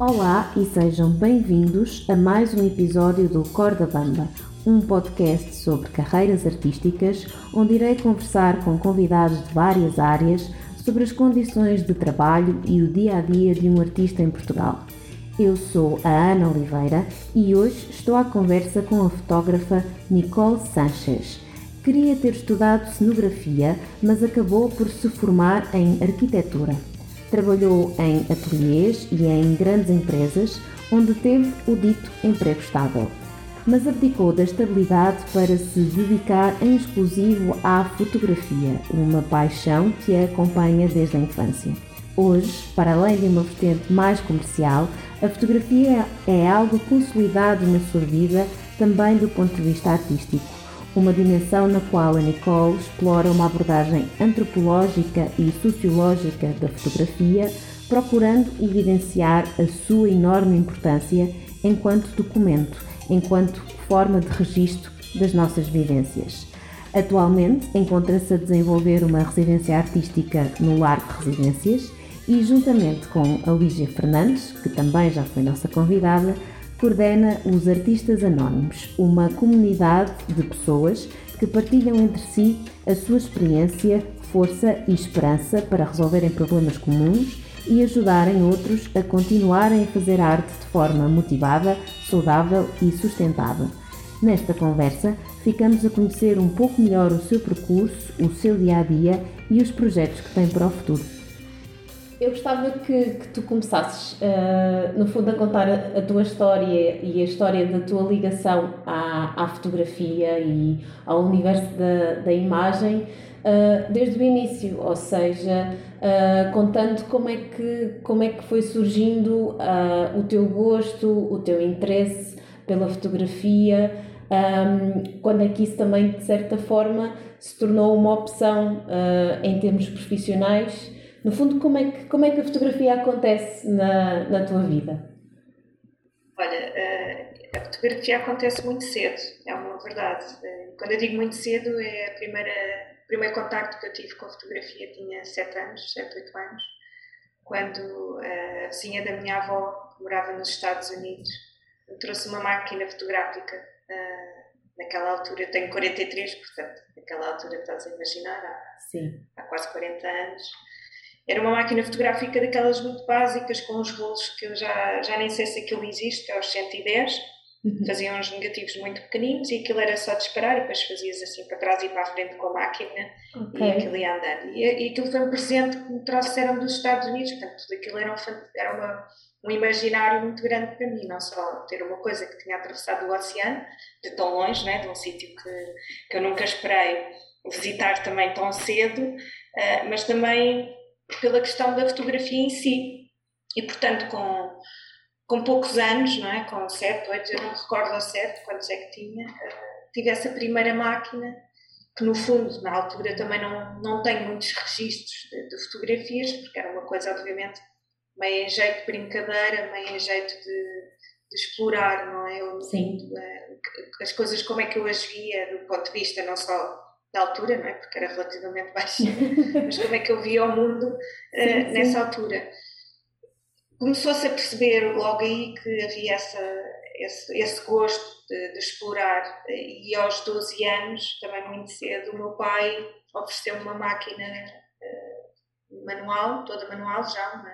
Olá e sejam bem-vindos a mais um episódio do Corda Bamba, um podcast sobre carreiras artísticas, onde irei conversar com convidados de várias áreas sobre as condições de trabalho e o dia-a-dia de um artista em Portugal. Eu sou a Ana Oliveira e hoje estou à conversa com a fotógrafa Nicole Sanches. Queria ter estudado cenografia, mas acabou por se formar em arquitetura. Trabalhou em ateliês e em grandes empresas, onde teve o dito emprego estável, mas abdicou da estabilidade para se dedicar em exclusivo à fotografia, uma paixão que a acompanha desde a infância. Hoje, para além de uma vertente mais comercial, a fotografia é algo consolidado na sua vida também do ponto de vista artístico, uma dimensão na qual a Nicole explora uma abordagem antropológica e sociológica da fotografia, procurando evidenciar a sua enorme importância enquanto documento, enquanto forma de registro das nossas vivências. Atualmente, encontra-se a desenvolver uma residência artística no Largo de Residências e, juntamente com a Lígia Fernandes, que também já foi nossa convidada, coordena os Artistas Anónimos, uma comunidade de pessoas que partilham entre si a sua experiência, força e esperança para resolverem problemas comuns e ajudarem outros a continuarem a fazer arte de forma motivada, saudável e sustentável. Nesta conversa, ficamos a conhecer um pouco melhor o seu percurso, o seu dia-a-dia e os projetos que tem para o futuro. Eu gostava que tu começasses, no fundo, a contar a tua história e a história da tua ligação à fotografia e ao universo da imagem desde o início, ou seja, contando como é que foi surgindo o teu gosto, o teu interesse pela fotografia, quando é que isso também, de certa forma, se tornou uma opção em termos profissionais. No fundo, como é que a fotografia acontece na tua vida? Olha, a fotografia acontece muito cedo, é uma verdade. Quando eu digo muito cedo, é o primeiro contacto que eu tive com a fotografia. Tinha 7, 8 anos, quando a vizinha da minha avó, que morava nos Estados Unidos, me trouxe uma máquina fotográfica. Naquela altura, eu tenho 43, portanto, naquela altura estás a imaginar, há quase 40 anos. Era uma máquina fotográfica daquelas muito básicas, com uns rolos que eu já nem sei se aquilo existe, que é os 110, faziam uns negativos muito pequeninos e aquilo era só disparar e depois fazias assim para trás e para a frente com a máquina, okay. E aquilo ia andando. E aquilo foi um presente que me trouxeram dos Estados Unidos, portanto, tudo aquilo era um imaginário muito grande para mim, não só ter uma coisa que tinha atravessado o oceano, de tão longe, né, de um sítio que eu nunca esperei visitar também tão cedo, mas também pela questão da fotografia em si. E, portanto, com poucos anos, não é? Com 7, 8, eu não me recordo ao certo quantos é que tinha, tive essa primeira máquina, que no fundo, na altura, também não tenho muitos registros de fotografias, porque era uma coisa, obviamente, meio em jeito de brincadeira, meio em jeito de explorar, não é? As coisas, como é que eu as via, do ponto de vista não só da altura, não é? Porque era relativamente baixo, mas como é que eu via o mundo sim. Nessa altura. Começou-se a perceber logo aí que havia esse gosto de explorar, e aos 12 anos, também muito cedo, o meu pai ofereceu-me uma máquina manual, toda manual já,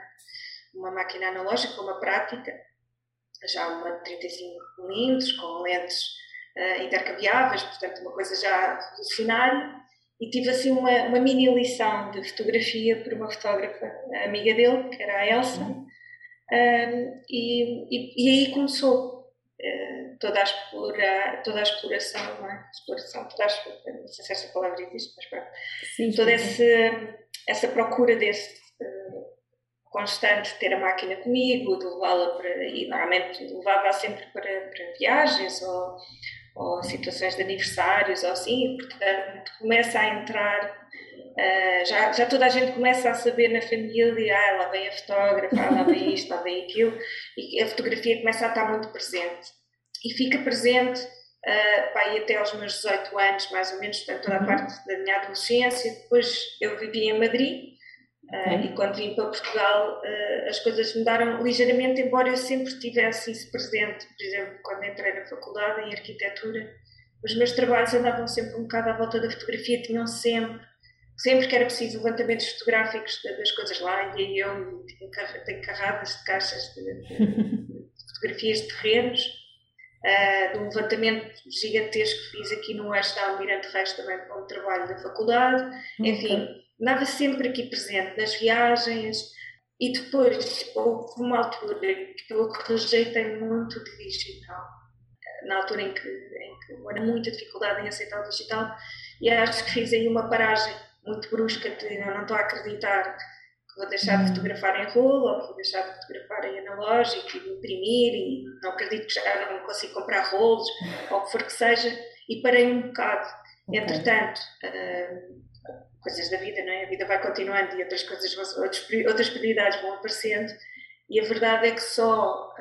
uma máquina analógica, uma prática, já uma de 35 mm, com lentes intercambiáveis, portanto uma coisa já revolucionária, e tive assim uma mini lição de fotografia por uma fotógrafa amiga dele, que era a Elsa, e aí começou toda a exploração, não é? Exploração, não sei se essa palavra existe, mas pronto, sim, toda essa procura desse constante de ter a máquina comigo, de levá-la para, e normalmente levava-a sempre para viagens ou situações de aniversários ou assim, e, portanto, começa a entrar, já toda a gente começa a saber na família, lá vem a fotógrafa, lá vem isto, lá vem aquilo, e a fotografia começa a estar muito presente, e fica presente e até aos meus 18 anos mais ou menos, portanto toda a parte da minha adolescência. Depois eu vivi em Madrid, E quando vim para Portugal as coisas mudaram ligeiramente, embora eu sempre tivesse isso presente. Por exemplo, quando entrei na faculdade em arquitetura, os meus trabalhos andavam sempre um bocado à volta da fotografia, tinham sempre que era preciso levantamentos fotográficos das coisas lá, e aí eu tenho carradas de caixas de fotografias de terrenos, de um levantamento gigantesco que fiz aqui no Oeste Almirante Reis, também para um trabalho da faculdade, enfim. Andava sempre aqui presente nas viagens, e depois houve uma altura que eu rejeitei muito o digital, na altura em que era muita dificuldade em aceitar o digital, e acho que fiz aí uma paragem muito brusca de não estou a acreditar que vou deixar de fotografar em rolo, ou que vou deixar de fotografar em analógico e de imprimir, e não acredito que já não consigo comprar rolos, ou o que for que seja, e parei um bocado. Entretanto, coisas da vida, não é? A vida vai continuando e outras coisas, outras prioridades vão aparecendo, e a verdade é que só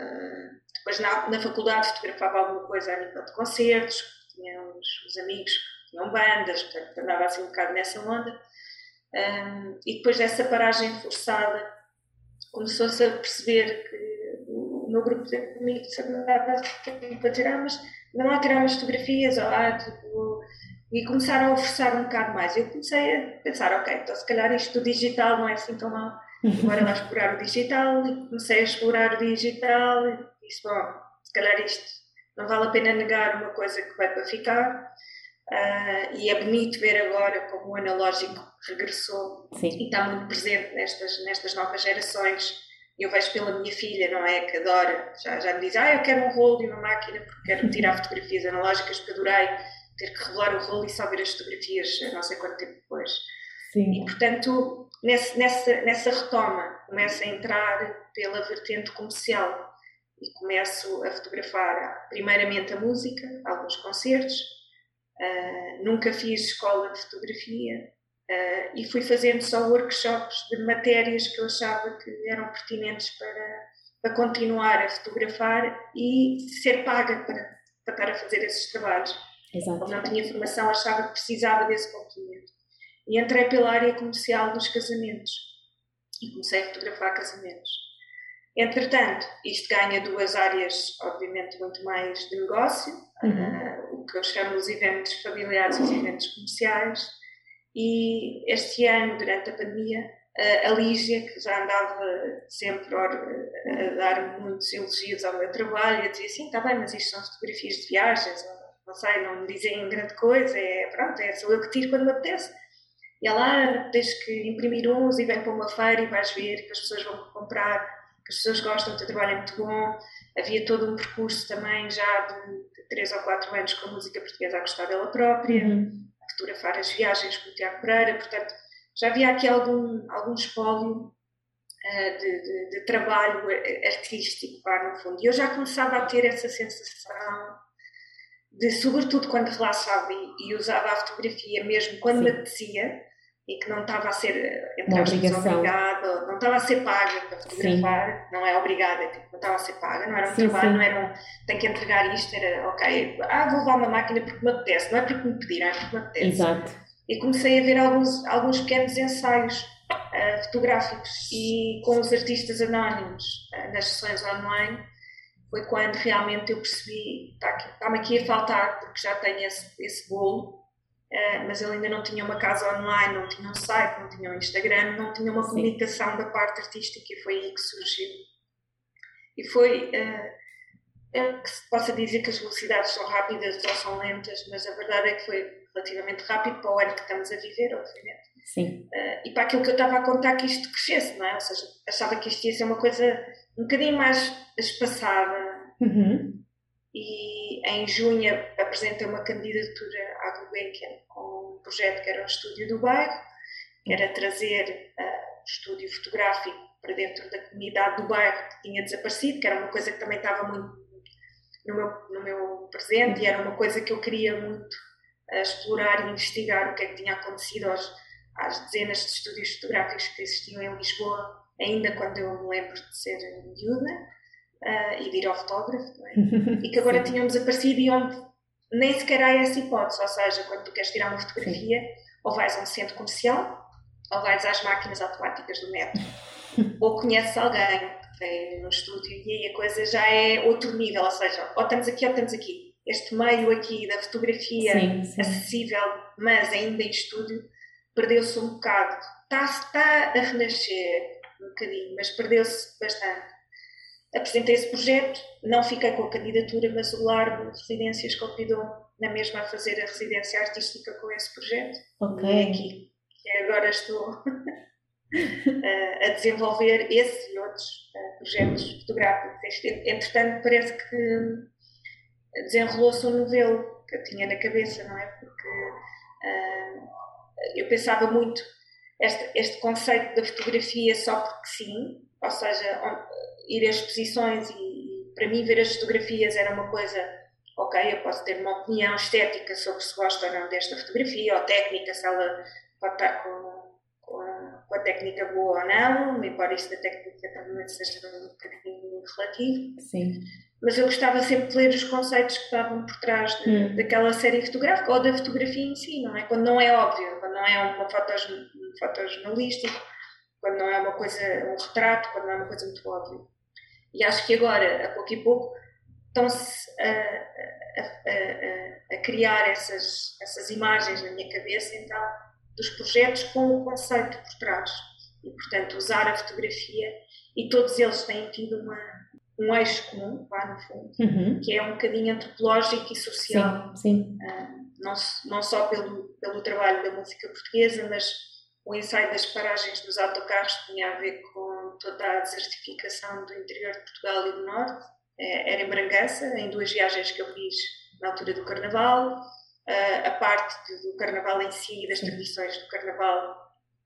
depois na faculdade fotografava alguma coisa a nível de concertos, tinha uns amigos que tinham bandas, portanto andava assim um bocado nessa onda, e depois dessa paragem forçada começou-se a perceber que o meu grupo de amigos andava para tirar, mas não há tirar umas fotografias, ou há tipo... E começaram a forçar um bocado mais. Eu comecei a pensar, ok, então se calhar isto do digital não é assim tão mal. Agora vou explorar o digital, e comecei a explorar o digital e disse, bom, se calhar isto não vale a pena negar uma coisa que vai para ficar. E é bonito ver agora como o analógico regressou. Sim. E está muito presente nestas novas gerações. Eu vejo pela minha filha, não é, que adora, já me diz, eu quero um rolo e uma máquina porque quero tirar fotografias analógicas que adorei. Ter que revelar o rolo e só ver as fotografias não sei quanto tempo depois. Sim. E, portanto, nessa retoma, começo a entrar pela vertente comercial e começo a fotografar primeiramente a música, alguns concertos, nunca fiz escola de fotografia, e fui fazendo só workshops de matérias que eu achava que eram pertinentes para continuar a fotografar e ser paga para estar a fazer esses trabalhos. Exato. Como não tinha formação, achava que precisava desse complemento. E entrei pela área comercial dos casamentos e comecei a fotografar casamentos. Entretanto, isto ganha duas áreas, obviamente, muito mais de negócio, o que eu chamo os eventos familiares e os eventos comerciais. E este ano, durante a pandemia, a Lígia, que já andava sempre a dar muitos elogios ao meu trabalho, eu dizia assim, está bem, mas isto são fotografias de viagens, não sei, não me dizem grande coisa, sou eu que tiro quando me apetece. E lá tens que imprimir uns e vem para uma feira e vais ver que as pessoas vão comprar, que as pessoas gostam, o teu trabalho é muito bom. Havia todo um percurso também já de 3 ou 4 anos com a música portuguesa a gostar dela própria, a fotografar as viagens com o Tiago Pereira, portanto já havia aqui algum espólio de trabalho artístico, no fundo. E eu já começava a ter essa sensação de, sobretudo quando relaxava e usava a fotografia mesmo quando me apetecia e que não estava a ser obrigada, não estava a ser paga para fotografar, não é obrigada, não estava a ser paga, não era um trabalho, não era um tenho que entregar isto, era ok, vou levar uma máquina porque me apetece, não é porque me pediram, é porque me apetece. Exato. E comecei a ver alguns pequenos ensaios fotográficos e com os artistas anónimos nas sessões online. Foi quando realmente eu percebi, está-me aqui a faltar, porque já tenho esse bolo, mas ele ainda não tinha uma casa online, não tinha um site, não tinha um Instagram, não tinha uma comunicação da parte artística, e foi aí que surgiu. E foi, que se possa dizer que as velocidades são rápidas ou são lentas, mas a verdade é que foi relativamente rápido para o ano que estamos a viver, obviamente. Sim. E para aquilo que eu estava a contar que isto crescesse, não é? Ou seja, achava que isto ia ser uma coisa um bocadinho mais espaçada. E em junho apresentei uma candidatura à Gulbenkian com um projeto que era um estúdio do bairro, que era trazer um estúdio fotográfico para dentro da comunidade do bairro que tinha desaparecido, que era uma coisa que também estava muito no meu presente, e era uma coisa que eu queria muito explorar e investigar o que é que tinha acontecido às dezenas de estúdios fotográficos que existiam em Lisboa, ainda quando eu me lembro de ser miúda e de ir ao fotógrafo, não é? E que agora tinham desaparecido, e onde nem sequer há essa hipótese, ou seja, quando tu queres tirar uma fotografia, ou vais a um centro comercial, ou vais às máquinas automáticas do metro, ou conheces alguém que vem no estúdio, e aí a coisa já é outro nível, ou seja, ou estamos aqui ou estamos aqui. Este meio aqui da fotografia, sim, sim, acessível, mas ainda em estúdio, perdeu-se um bocado. Está a renascer um bocadinho, mas perdeu-se bastante. Apresentei esse projeto, não fiquei com a candidatura, mas o Largo de Residências convidou na mesma a fazer a residência artística com esse projeto. Ok. E aqui, que agora estou a desenvolver esse e outros projetos fotográficos. Entretanto, parece que desenrolou-se um novelo que eu tinha na cabeça, não é? Porque eu pensava muito este conceito da fotografia só porque sim, ou seja, ir a exposições e para mim ver as fotografias era uma coisa, ok, eu posso ter uma opinião estética sobre se gosto ou não desta fotografia, ou técnica, se ela pode estar com a técnica boa ou não, embora isso da técnica também seja um bocadinho relativo. Sim. Mas eu gostava sempre de ler os conceitos que estavam por trás daquela série fotográfica ou da fotografia em si, não é? Quando não é óbvio, quando não é uma foto jornalística, quando não é uma coisa, um retrato, quando não é uma coisa muito óbvia. E acho que agora, a pouco e pouco, estão-se a criar essas imagens na minha cabeça, então, dos projetos com o conceito por trás. E, portanto, usar a fotografia, e todos eles têm tido um eixo comum, lá no fundo, que é um bocadinho antropológico e social. Sim, sim. Não só pelo trabalho da música portuguesa, mas o ensaio das paragens dos autocarros tinha a ver com toda a desertificação do interior de Portugal e do Norte. Era em Bragança, em 2 viagens que eu fiz na altura do Carnaval. A parte do Carnaval em si e das tradições do Carnaval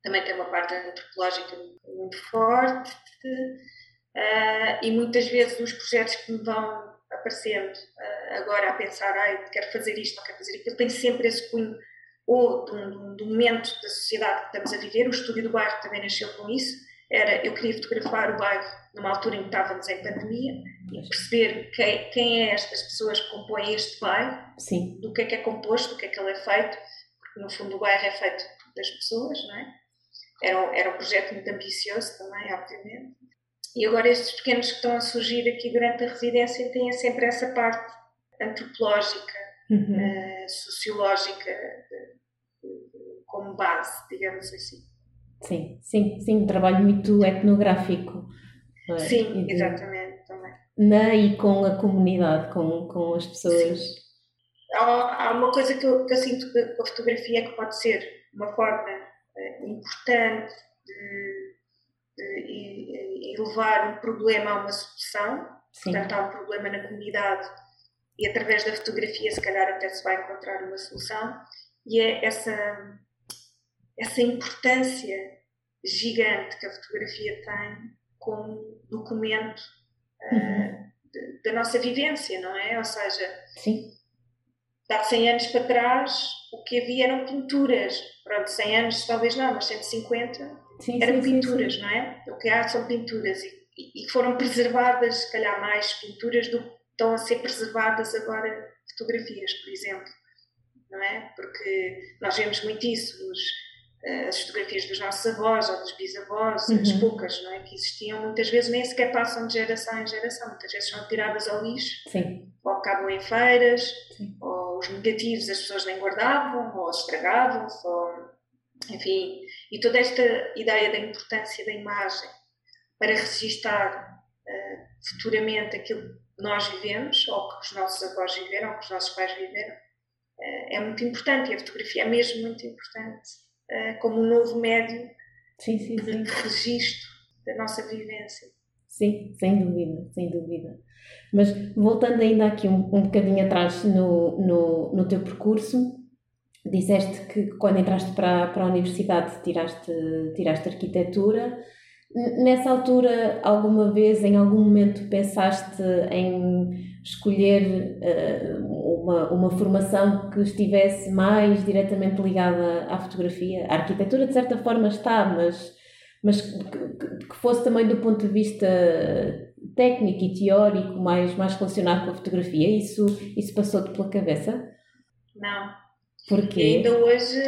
também tem uma parte antropológica muito forte. E muitas vezes os projetos que me vão aparecendo agora a pensar, quero fazer isto, não quero fazer aquilo, tem sempre esse cunho ou do momento da sociedade que estamos a viver. O estúdio do bairro também nasceu com isso. Eu queria fotografar o bairro numa altura em que estávamos em pandemia e perceber quem é estas pessoas que compõem este bairro, sim, do que é composto, do que é que ele é feito, porque no fundo o bairro é feito das pessoas, não é? Era um projeto muito ambicioso também, obviamente. E agora estes pequenos que estão a surgir aqui durante a residência têm sempre essa parte antropológica, sociológica, como base, digamos assim. Sim, sim, sim, um trabalho muito etnográfico. Sim, exatamente, também. E com a comunidade, com as pessoas. Sim. Há uma coisa que eu sinto com a fotografia, é que pode ser uma forma importante de elevar um problema a uma solução. Sim. Portanto, há um problema na comunidade e através da fotografia se calhar até se vai encontrar uma solução, e é essa importância gigante que a fotografia tem como documento da nossa vivência, não é? Ou seja, sim, há 100 anos para trás o que havia eram pinturas, pronto, 100 anos talvez não, mas 150... Sim, eram pinturas, sim, sim, não é? O que há são pinturas e foram preservadas, se calhar mais pinturas do que estão a ser preservadas agora fotografias, por exemplo, não é? Porque nós vemos muito isso, as fotografias dos nossos avós ou dos bisavós, as poucas, não é, que existiam, muitas vezes nem sequer passam de geração em geração, muitas vezes são tiradas ao lixo, sim, ou acabam em feiras, sim, ou os negativos as pessoas nem guardavam, ou estragavam-se, ou... Enfim, e toda esta ideia da importância da imagem para registar futuramente aquilo que nós vivemos, ou que os nossos avós viveram, ou que os nossos pais viveram, é muito importante, e a fotografia é mesmo muito importante como um novo médio, sim, sim, sim, de registro da nossa vivência. Sim, sem dúvida, sem dúvida. Mas voltando ainda aqui um bocadinho atrás no teu percurso, disseste que quando entraste para a universidade tiraste arquitetura. Nessa altura, alguma vez, em algum momento, pensaste em escolher uma formação que estivesse mais diretamente ligada à fotografia? A arquitetura, de certa forma, está, mas que fosse também do ponto de vista técnico e teórico, mais relacionado com a fotografia. Isso passou-te pela cabeça? Não. Porquê? E ainda hoje,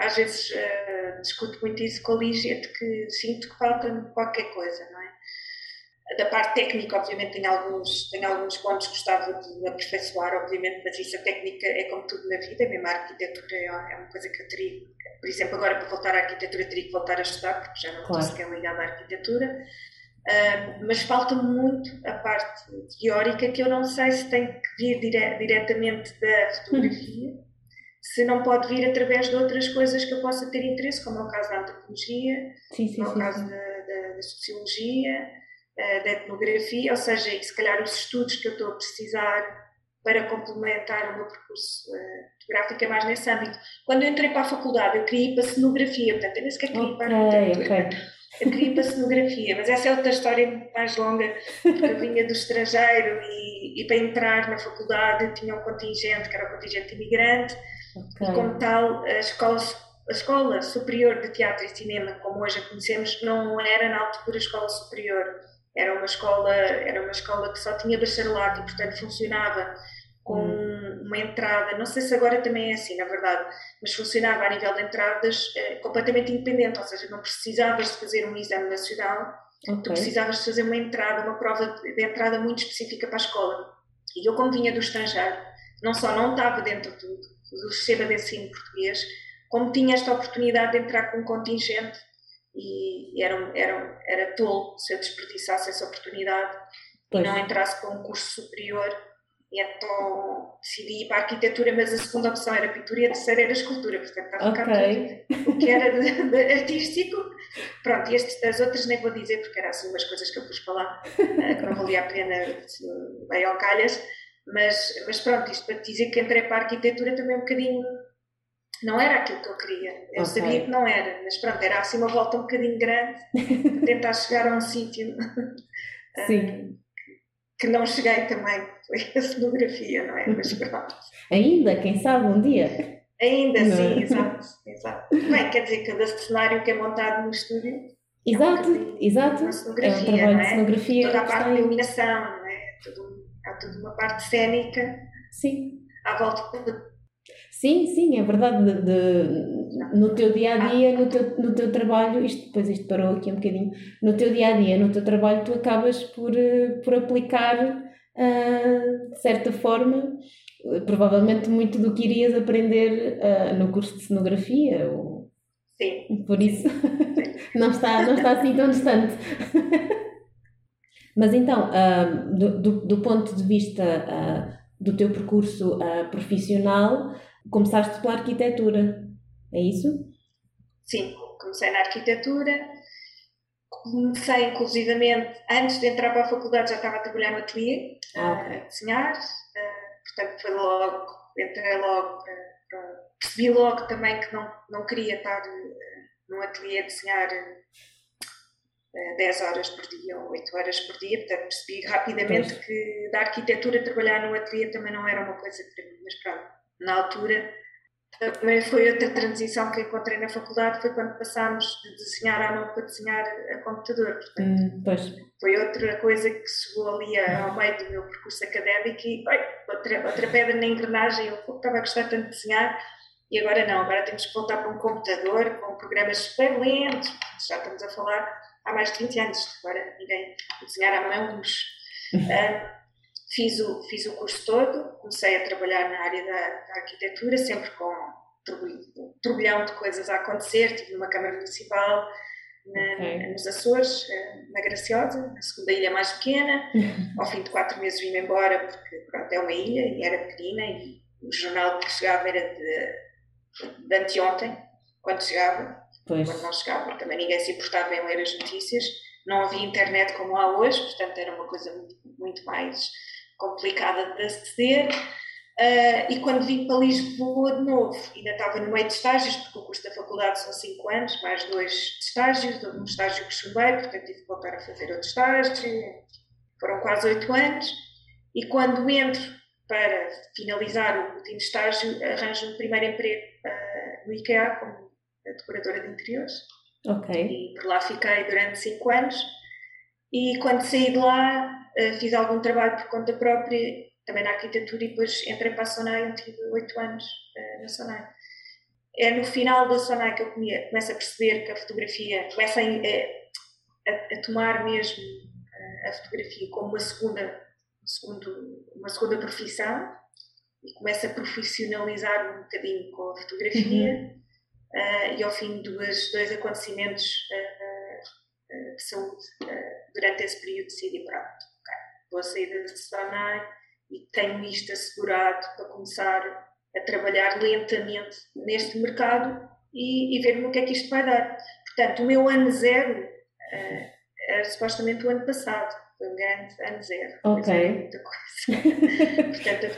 às vezes, discuto muito isso com a Lígia, de que sinto que falta-me qualquer coisa, não é? Da parte técnica, obviamente, tem alguns pontos que gostava de aperfeiçoar, obviamente, mas isso, a técnica é como tudo na vida, mesmo a arquitetura é uma coisa que eu teria, por exemplo, agora para voltar à arquitetura teria que voltar a estudar, porque já não estou sequer ligada à arquitetura, mas falta muito a parte teórica, que eu não sei se tem que vir diretamente da fotografia, se não pode vir através de outras coisas que eu possa ter interesse, como é o caso da antropologia, como é o caso da sociologia, da etnografia, ou seja, se calhar os estudos que eu estou a precisar para complementar o meu percurso fotográfico é mais nesse âmbito. Quando eu entrei para a faculdade, eu queria ir para a cenografia, portanto, eu nem sequer queria ir para a arquitetura. Eu queria ir para a cenografia, mas essa é outra história mais longa, porque eu vinha do estrangeiro e para entrar na faculdade eu tinha um contingente, que era o contingente imigrante, e como tal, a Escola Superior de Teatro e Cinema, como hoje a conhecemos, não era na altura Escola Superior. Era uma escola que só tinha bacharelado e, portanto, funcionava com uma entrada, não sei se agora também é assim, na verdade, mas funcionava a nível de entradas completamente independente, ou seja, não precisavas de fazer um exame nacional, tu precisavas de fazer uma entrada, uma prova de entrada muito específica para a escola. E eu, como vinha do estrangeiro, não só não estava dentro do sistema de ensino português, como tinha esta oportunidade de entrar com um contingente, e era tolo se eu desperdiçasse essa oportunidade e não entrasse para um curso superior. E então decidi ir para a arquitetura, mas a segunda opção era pintura e a terceira era escultura, portanto estava tudo o que era de artístico. Pronto, e as outras nem vou dizer, porque eram assim umas coisas que eu pus para lá, que não valia a pena, bem ao calhas, mas pronto, isto para dizer que entrei para a arquitetura também um bocadinho. Não era aquilo que eu queria, eu sabia que não era, mas pronto, era assim uma volta um bocadinho grande, tentar chegar a um sítio que não cheguei também, foi a cenografia, não é? Mas pronto. Ainda, quem sabe, um dia. Ainda, não. Sim, exato. Bem, quer dizer, cada cenário que é montado no estúdio é uma cenografia, é um trabalho de cenografia. Toda a parte de iluminação, não é? Há toda uma parte cénica à volta de... Sim, é verdade, no teu dia-a-dia, no teu trabalho, isto parou aqui um bocadinho, no teu dia-a-dia, no teu trabalho, tu acabas por aplicar, de certa forma, provavelmente muito do que irias aprender no curso de cenografia, ou... Sim. Por isso, não está assim tão distante. Mas então, do ponto de vista... do teu percurso profissional, começaste pela arquitetura, é isso? Sim, comecei na arquitetura, comecei inclusivamente, antes de entrar para a faculdade já estava a trabalhar no ateliê, a desenhar, portanto foi logo, entrei logo, percebi logo também que não queria estar num ateliê a desenhar 10 horas por dia ou 8 horas por dia, portanto percebi rapidamente que da arquitetura trabalhar no ateliê também não era uma coisa para mim, mas pronto, na altura também foi outra transição que encontrei na faculdade, foi quando passámos de desenhar à mão para desenhar a computador, portanto foi outra coisa que chegou ali ao meio do meu percurso académico e outra pedra na engrenagem. Eu estava a gostar tanto de desenhar e agora não, agora temos que voltar para um computador com programas super lentos, já estamos a falar há mais de 20 anos, agora ninguém desenhar à mão. Fiz o curso todo, comecei a trabalhar na área da arquitetura, sempre com um turbilhão de coisas a acontecer. Tive numa Câmara Municipal nos Açores, na Graciosa, na segunda ilha mais pequena. Ao fim de 4 meses vim-me embora, porque pronto, é uma ilha e era pequena, e o jornal que chegava era de anteontem, quando chegava. Quando não chegava, porque também ninguém se importava em ler as notícias, não havia internet como há hoje, portanto era uma coisa muito, muito mais complicada de aceder. E quando vim para Lisboa de novo, ainda estava no meio de estágios, porque o curso da faculdade são 5 anos, mais 2 estágios, um estágio que chumbei, portanto tive que voltar a fazer outro estágio, foram quase 8 anos, e quando entro para finalizar o último estágio, arranjo um primeiro emprego no IKEA, como decoradora de interiores, e por lá fiquei durante 5 anos. E quando saí de lá fiz algum trabalho por conta própria também na arquitetura, e depois entrei para a Sonae, onde tive 8 anos na Sonae. é no final da Sonae que eu começo a perceber que a fotografia, começo a tomar mesmo a fotografia como uma segunda profissão e começo a profissionalizar um bocadinho com a fotografia. E ao fim de dois acontecimentos de saúde, durante esse período decidi, pronto, okay, vou sair da Sonae e tenho isto assegurado para começar a trabalhar lentamente neste mercado e ver-me o que é que isto vai dar. Portanto, o meu ano zero era supostamente o ano passado, foi um grande ano zero. Ok. Muita coisa. Portanto, a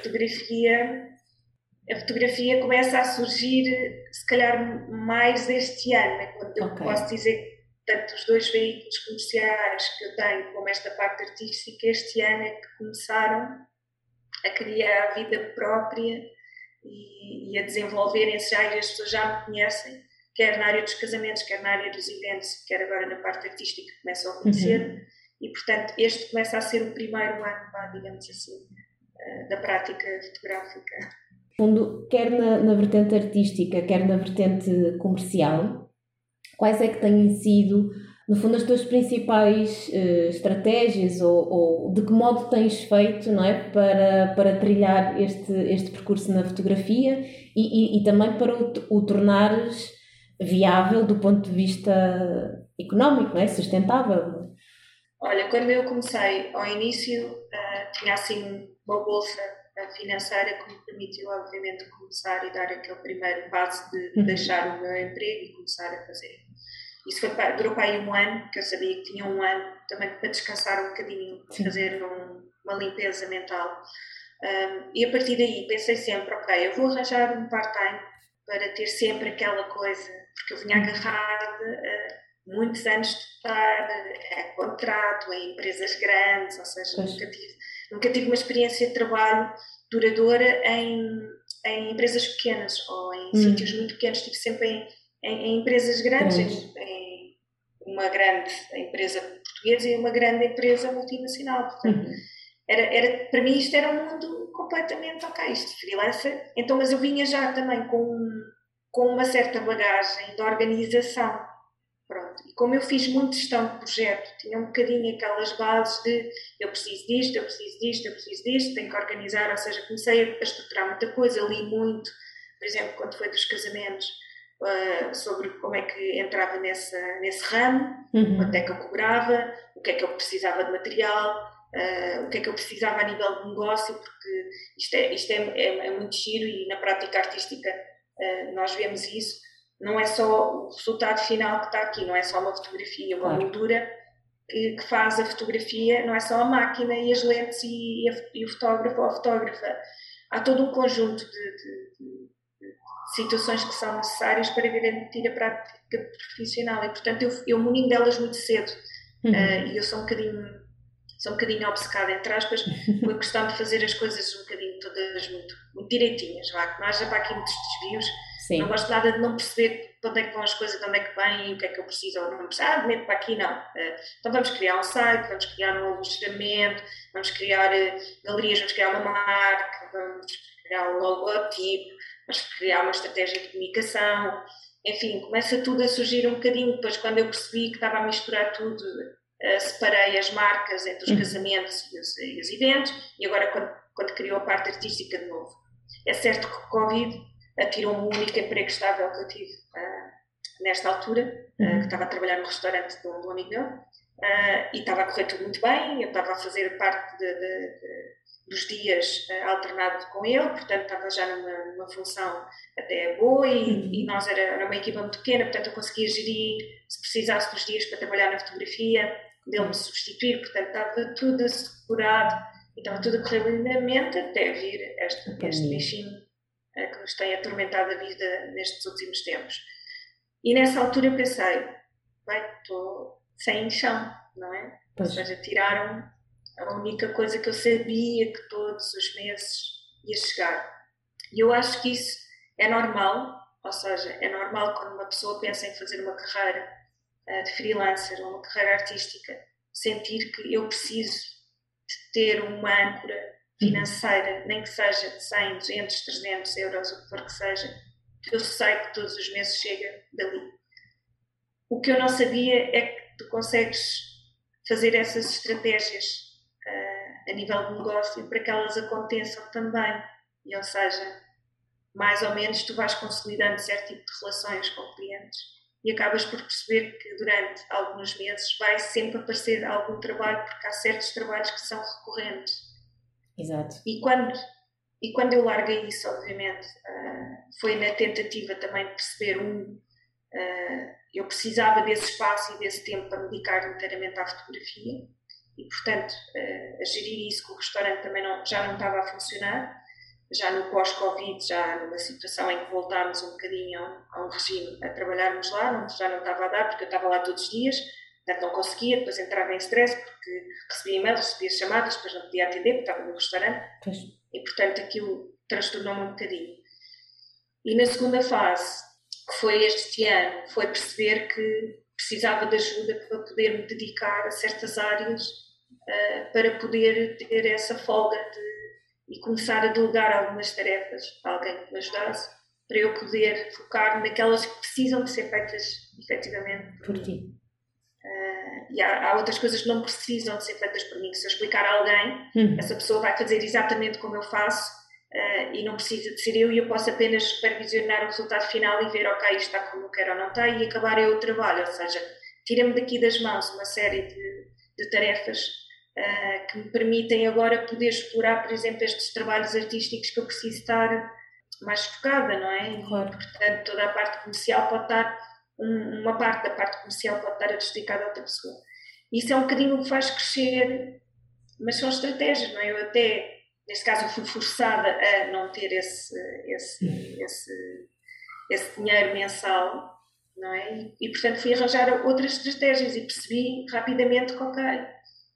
fotografia começa a surgir, se calhar, mais este ano, né? Quando eu posso dizer que tanto os dois veículos comerciais que eu tenho, como esta parte artística, este ano é que começaram a criar a vida própria e a desenvolverem-se já, e as pessoas já me conhecem, quer na área dos casamentos, quer na área dos eventos, quer agora na parte artística, começam a conhecer. E, portanto, este começa a ser o primeiro ano, digamos assim, da prática fotográfica. Fundo, quer na vertente artística, quer na vertente comercial, quais é que têm sido, no fundo, as tuas principais estratégias ou de que modo tens feito, não é, para trilhar este percurso na fotografia e também para o tornares viável do ponto de vista económico, não é, sustentável? Olha, quando eu comecei ao início, tinha assim uma bolsa financeira que me permitiu, obviamente, começar e dar aquele primeiro passo de deixar o meu emprego e começar a fazer. Isso durou para aí um ano, porque eu sabia que tinha um ano também para descansar um bocadinho, fazer uma limpeza mental. E a partir daí pensei sempre, ok, eu vou arranjar um part-time para ter sempre aquela coisa, porque eu vinha agarrada muitos anos de estar a contrato, em empresas grandes, ou seja, nunca tive uma experiência de trabalho duradoura em empresas pequenas ou em sítios muito pequenos, tive sempre em empresas grandes, em uma grande empresa portuguesa e uma grande empresa multinacional. Portanto, para mim isto era um mundo completamente, ok, isto freelancer, então, mas eu vinha já também com uma certa bagagem de organização. Pronto. E como eu fiz muita gestão de projeto, tinha um bocadinho aquelas bases de eu preciso disto, eu preciso disto, eu preciso disto, tenho que organizar, ou seja, comecei a estruturar muita coisa, li muito, por exemplo, quando foi dos casamentos, sobre como é que entrava nesse ramo, quanto é que eu cobrava, o que é que eu precisava de material, o que é que eu precisava a nível de negócio, porque isto é muito giro e na prática artística nós vemos isso. Não é só o resultado final que está aqui, não é só uma fotografia, uma moldura que faz a fotografia, não é só a máquina e as lentes e o fotógrafo ou a fotógrafa. Há todo um conjunto de situações que são necessárias para garantir a prática profissional e, portanto, eu munimo delas muito cedo. E eu sou um bocadinho obcecada, entre aspas, com a questão de fazer as coisas um bocadinho todas muito direitinhas, que não haja para aqui muitos desvios. Sim. Não gosto nada de não perceber de onde é que vão as coisas, de onde é que vêm, o que é que eu preciso ou não preciso. De medo para aqui, não. Então vamos criar um site, vamos criar um alojamento, vamos criar galerias, vamos criar uma marca, vamos criar um logotipo, vamos criar uma estratégia de comunicação. Enfim, começa tudo a surgir um bocadinho. Depois, quando eu percebi que estava a misturar tudo, separei as marcas entre os casamentos e os eventos, e agora quando criou a parte artística de novo. É certo que o Covid atirou-me o único emprego estável que eu tive nesta altura, que estava a trabalhar no restaurante de um amigo meu, e estava a correr tudo muito bem, eu estava a fazer parte dos dias alternado com ele, portanto estava já numa função até boa e nós era uma equipa muito pequena, portanto eu conseguia gerir, se precisasse dos dias para trabalhar na fotografia, dele-me substituir, portanto estava tudo assegurado e estava tudo a correr lindamente até vir este bichinho que nos tem atormentado a vida nestes últimos tempos. E nessa altura eu pensei, bem, estou sem chão, não é? Pois. Ou seja, tiraram a única coisa que eu sabia que todos os meses ia chegar. E eu acho que isso é normal, ou seja, é normal quando uma pessoa pensa em fazer uma carreira de freelancer ou uma carreira artística, sentir que eu preciso de ter uma âncora financeira, nem que seja de 100, 200, 300 euros, o que for que seja, que eu sei que todos os meses chega dali. O que eu não sabia é que tu consegues fazer essas estratégias a nível de negócio para que elas aconteçam também. E, ou seja, mais ou menos tu vais consolidando certo tipo de relações com clientes e acabas por perceber que durante alguns meses vai sempre aparecer algum trabalho, porque há certos trabalhos que são recorrentes. Exato. E quando eu larguei isso, obviamente, foi na tentativa também de perceber eu precisava desse espaço e desse tempo para me dedicar inteiramente à fotografia e, portanto, a gerir isso com o restaurante também já não estava a funcionar, já no pós-Covid, já numa situação em que voltámos um bocadinho a um regime a trabalharmos lá, onde já não estava a dar, porque eu estava lá todos os dias, portanto não conseguia, depois entrava em stress porque recebia e-mails, recebia chamadas, depois não podia atender porque estava no restaurante. Pois. E, portanto, aquilo transtornou-me um bocadinho. E na segunda fase, que foi este ano, foi perceber que precisava de ajuda para poder me dedicar a certas áreas, para poder ter essa folga e começar a delegar algumas tarefas a alguém que me ajudasse, para eu poder focar naquelas que precisam de ser feitas efetivamente por ti. E há outras coisas que não precisam de ser feitas por mim. Se eu explicar a alguém, essa pessoa vai fazer exatamente como eu faço, e não precisa de ser eu, e eu posso apenas supervisionar o resultado final e ver, ok, isto está como eu quero ou não está, e acabar eu o trabalho. Ou seja, tira-me daqui das mãos uma série de tarefas que me permitem agora poder explorar, por exemplo, estes trabalhos artísticos que eu preciso estar mais focada, não é? Claro. Portanto, toda a parte comercial pode estar... Uma parte da parte comercial pode estar adjudicada a outra pessoa. Isso é um bocadinho o que faz crescer, mas são estratégias, não é? Eu até, neste caso, fui forçada a não ter esse dinheiro mensal, não é? E, portanto, fui arranjar outras estratégias e percebi rapidamente que, ok,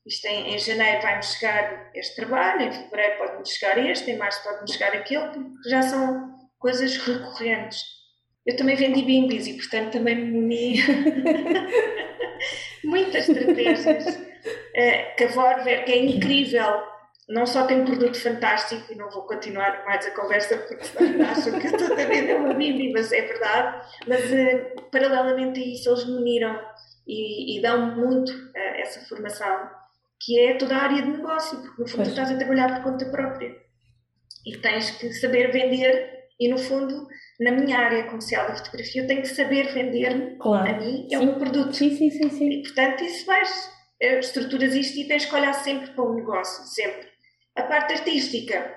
isto em janeiro vai-me chegar este trabalho, em fevereiro pode-me chegar este, em março pode-me chegar aquele, porque já são coisas recorrentes. Eu também vendi bimbis e, portanto, também me uni muitas estratégias. Que a Vorwerk é incrível. Não só tem um produto fantástico, e não vou continuar mais a conversa porque acham que eu estou a vender uma bimbi, mas é verdade. Mas, paralelamente a isso, eles me uniram e dão muito essa formação, que é toda a área de negócio, porque, no fundo, tu estás a trabalhar por conta própria. E tens que saber vender. E, no fundo, na minha área comercial da fotografia, eu tenho que saber vender-me, claro, a mim e ao meu produto. Sim. E, portanto, isso estruturas isto e tens que olhar sempre para o negócio, sempre. A parte artística,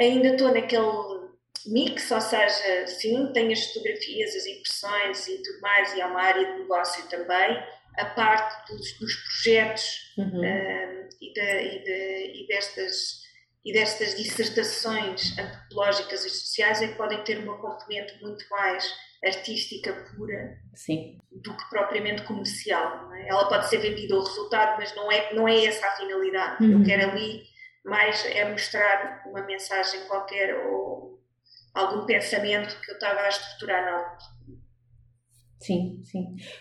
ainda estou naquele mix, ou seja, sim, tenho as fotografias, as impressões e tudo mais, e há uma área de negócio também. A parte dos projetos e destas dissertações antropológicas e sociais é que podem ter uma componente muito mais artística pura. Sim. Do que propriamente comercial, não é? Ela pode ser vendida ao resultado, mas não é essa a finalidade. Eu quero ali mais é mostrar uma mensagem qualquer ou algum pensamento que eu estava a estruturar na altura. Sim.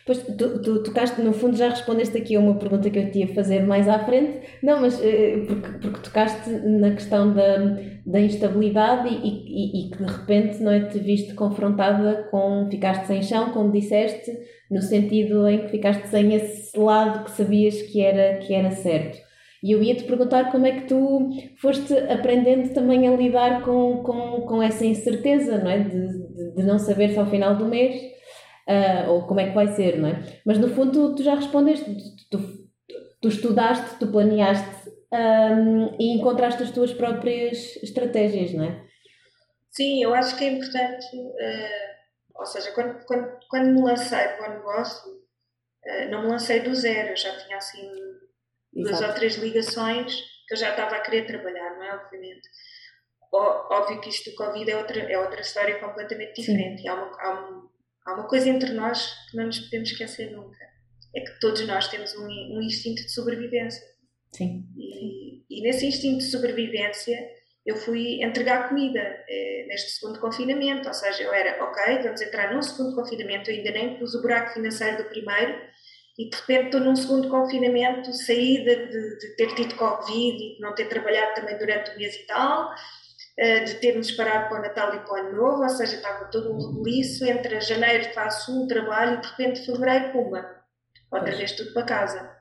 Pois tu tocaste, no fundo já respondeste aqui a uma pergunta que eu te ia fazer mais à frente, não, mas porque tocaste na questão da instabilidade e que de repente, não é, te viste confrontada com, ficaste sem chão, como disseste, no sentido em que ficaste sem esse lado que sabias que era certo. E eu ia-te perguntar como é que tu foste aprendendo também a lidar com essa incerteza, não é, de não saber se ao final do mês... ou como é que vai ser, não é? Mas no fundo tu já respondeste, tu estudaste, tu planeaste e encontraste as tuas próprias estratégias, não é? Sim, eu acho que é importante, ou seja, quando me lancei para o negócio, não me lancei do zero, eu já tinha assim 2 ou 3 ligações que eu já estava a querer trabalhar, não é? Obviamente. Óbvio que isto do Covid é outra história completamente diferente. Sim. Há uma coisa entre nós que não nos podemos esquecer nunca. É que todos nós temos um instinto de sobrevivência. Sim. E nesse instinto de sobrevivência eu fui entregar comida neste segundo confinamento. Ou seja, eu era, ok, vamos entrar num segundo confinamento, eu ainda nem pus o buraco financeiro do primeiro e de repente estou num segundo confinamento, saída de ter tido Covid e de não ter trabalhado também durante o mês e tal... de termos parado para o Natal e para o Ano Novo, ou seja, estava todo um rebuliço, entre janeiro faço um trabalho e de repente fevereiro, puma, outra vez tudo para casa,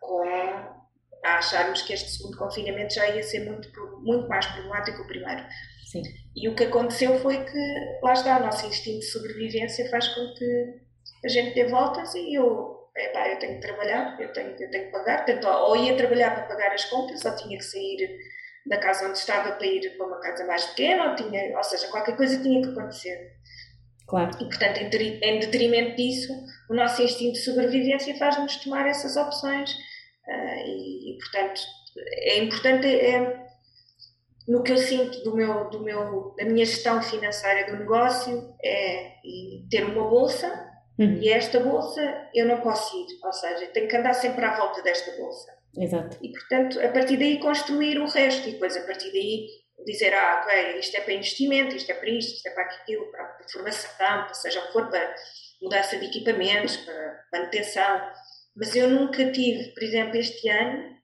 a acharmos que este segundo confinamento já ia ser muito, muito mais problemático que o primeiro. Sim. E o que aconteceu foi que, lá está, o nosso instinto de sobrevivência faz com que a gente dê voltas e eu tenho que trabalhar, eu tenho que pagar, portanto, ou ia trabalhar para pagar as contas, ou tinha que sair da casa onde estava para ir para uma casa mais pequena, ou seja, qualquer coisa tinha que acontecer. Claro. E, portanto, em detrimento disso, o nosso instinto de sobrevivência faz-nos tomar essas opções. Portanto, é importante, no que eu sinto da minha gestão financeira do negócio, ter uma bolsa, e esta bolsa eu não posso ir, ou seja, tenho que andar sempre à volta desta bolsa. Exato. E, portanto, a partir daí construir o resto, e depois a partir daí dizer, ok, isto é para investimento, isto é para isto, isto é para aquilo, para formação, para seja o que for, para mudança de equipamentos, para manutenção. Mas eu nunca tive, por exemplo, este ano,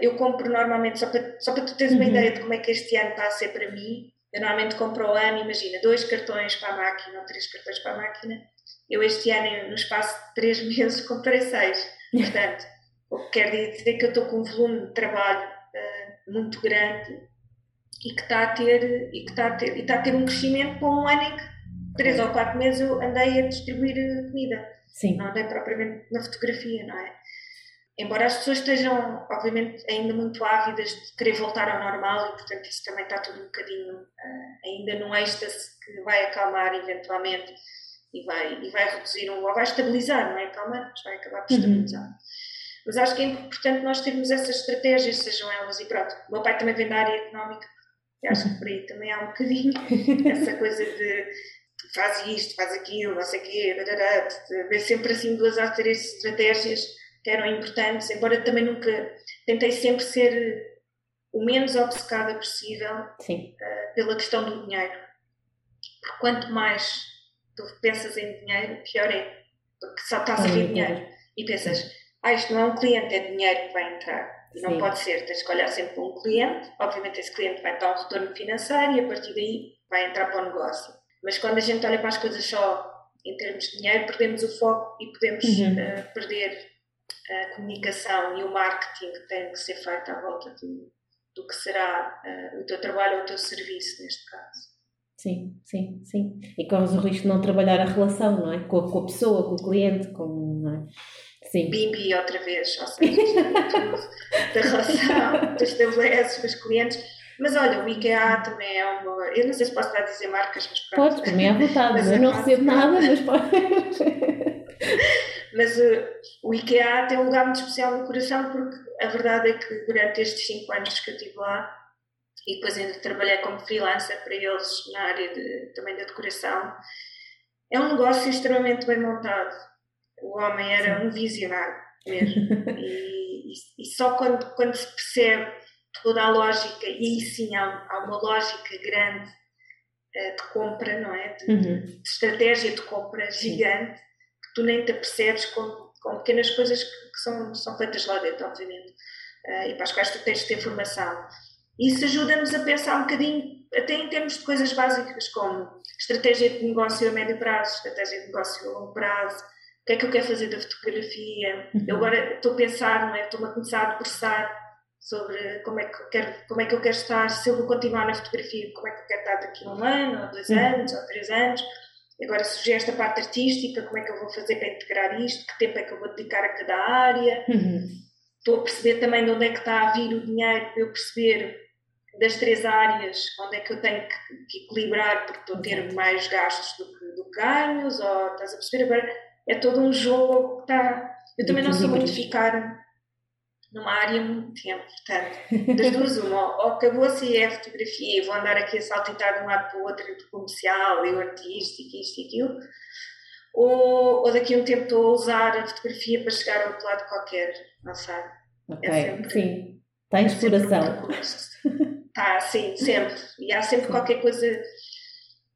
eu compro normalmente, só para tu teres uma ideia de como é que este ano está a ser para mim, eu normalmente compro ao ano, imagina, 2 cartões para a máquina ou 3 cartões para a máquina, eu este ano, no espaço de 3 meses, comprei 6. Portanto, o que quer dizer que eu estou com um volume de trabalho muito grande e que está a ter um crescimento para um ano em que 3 ou 4 meses eu andei a distribuir comida. Sim. Não andei propriamente na fotografia, não é? Embora as pessoas estejam, obviamente, ainda muito ávidas de querer voltar ao normal e, portanto, isso também está tudo um bocadinho ainda num êxtase que vai acalmar eventualmente e vai reduzir ou vai estabilizar, não é? Acalmar, mas vai acabar por estabilizar. Mas acho que é importante nós termos essas estratégias, sejam elas, e pronto, o meu pai também vem da área económica, e acho que por aí também há um bocadinho essa coisa de... faz isto, faz aquilo, não sei o quê, ver sempre assim 2 ou 3 estratégias que eram importantes, embora também nunca, tentei sempre ser o menos obcecada possível. Sim. Pela questão do dinheiro, porque quanto mais tu pensas em dinheiro, pior é, porque só estás a ver dinheiro e pensas, isto não é um cliente, é dinheiro que vai entrar. Sim. Não pode ser, tens que olhar sempre para um cliente, obviamente esse cliente vai dar um retorno financeiro e a partir daí vai entrar para o negócio. Mas quando a gente olha para as coisas só em termos de dinheiro, perdemos o foco e podemos perder a comunicação e o marketing que tem que ser feito à volta do que será o teu trabalho ou o teu serviço, neste caso. Sim, sim, sim. E corres o risco de não trabalhar a relação, não é? Com a pessoa, com o cliente, não é? Sim. Bimbi outra vez, ou seja, da relação, tu estabeleces com os clientes... Mas olha, o IKEA também é uma... Eu não sei se posso estar a dizer marcas, mas pronto. Podes, para mim é à vontade. Eu não recebo nada, mas pode. Mas o IKEA tem um lugar muito especial no coração, porque a verdade é que durante estes 5 anos que eu estive lá, e depois ainda trabalhei como freelancer para eles na área também da decoração, é um negócio extremamente bem montado. O homem era um visionário mesmo. E só quando se percebe toda a lógica, e aí sim há uma lógica grande de compra, não é? De estratégia de compra gigante, que tu nem te apercebes com pequenas coisas que são feitas lá dentro, obviamente, e para as quais tu tens de ter formação. Isso ajuda-nos a pensar um bocadinho, até em termos de coisas básicas, como estratégia de negócio a médio prazo, estratégia de negócio a longo prazo, o que é que eu quero fazer da fotografia. Eu agora estou a pensar, não é? Estou-me a começar a debruçar sobre como é que eu quero estar, se eu vou continuar na fotografia, como é que eu quero estar daqui a 1 ano, ou 2 anos, ou 3 anos. Agora surgiu esta parte artística, como é que eu vou fazer para integrar isto, que tempo é que eu vou dedicar a cada área. Estou a perceber também de onde é que está a vir o dinheiro, para eu perceber das 3 áreas, onde é que eu tenho que equilibrar, porque estou a ter mais gastos do que ganhos, ou estás a perceber, agora é todo um jogo que está... Eu também não sou muito ficar... numa área há muito tempo, portanto, das duas uma, ou acabou-se e é a fotografia e vou andar aqui a saltitar de um lado para o outro, entre o comercial e o artístico, isto e aquilo, ou daqui a um tempo estou a usar a fotografia para chegar a outro lado qualquer, não sei. Ok, é sempre, sim, está a inspiração. Está, sim, sempre, e há sempre qualquer coisa,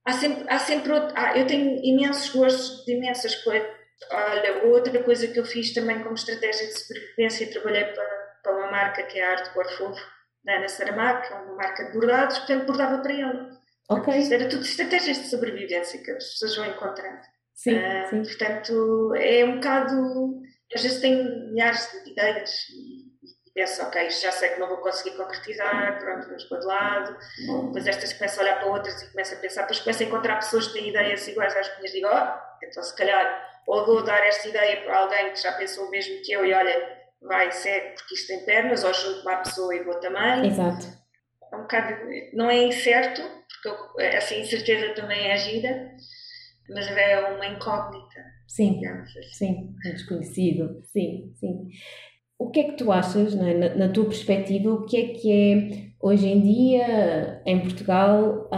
há sempre outro, eu tenho imensos gostos de imensas coisas. Olha, outra coisa que eu fiz também como estratégia de sobrevivência, trabalhei para uma marca que é a Arte de Guarifogo, da Ana Saramá, que é uma marca de bordados, portanto bordava para ele. Okay. Era tudo estratégias de sobrevivência que as pessoas vão encontrando. Sim, sim. Portanto, é um bocado... Às vezes tenho milhares de ideias e penso, ok, já sei que não vou conseguir concretizar, pronto, vamos para o lado. Depois estas começam a olhar para outras e começam a pensar, depois começo a encontrar pessoas que têm ideias iguais às minhas e digo, então se calhar, ou vou dar esta ideia para alguém que já pensou o mesmo que eu e olha, vai, segue, porque isto tem pernas, ou junto-me à pessoa e vou também. Exato. É um bocado, não é incerto, porque essa incerteza também é gira, mas é uma incógnita. Sim, sim, é desconhecido, sim, sim. O que é que tu achas, não é? Na tua perspectiva, o que é hoje em dia em Portugal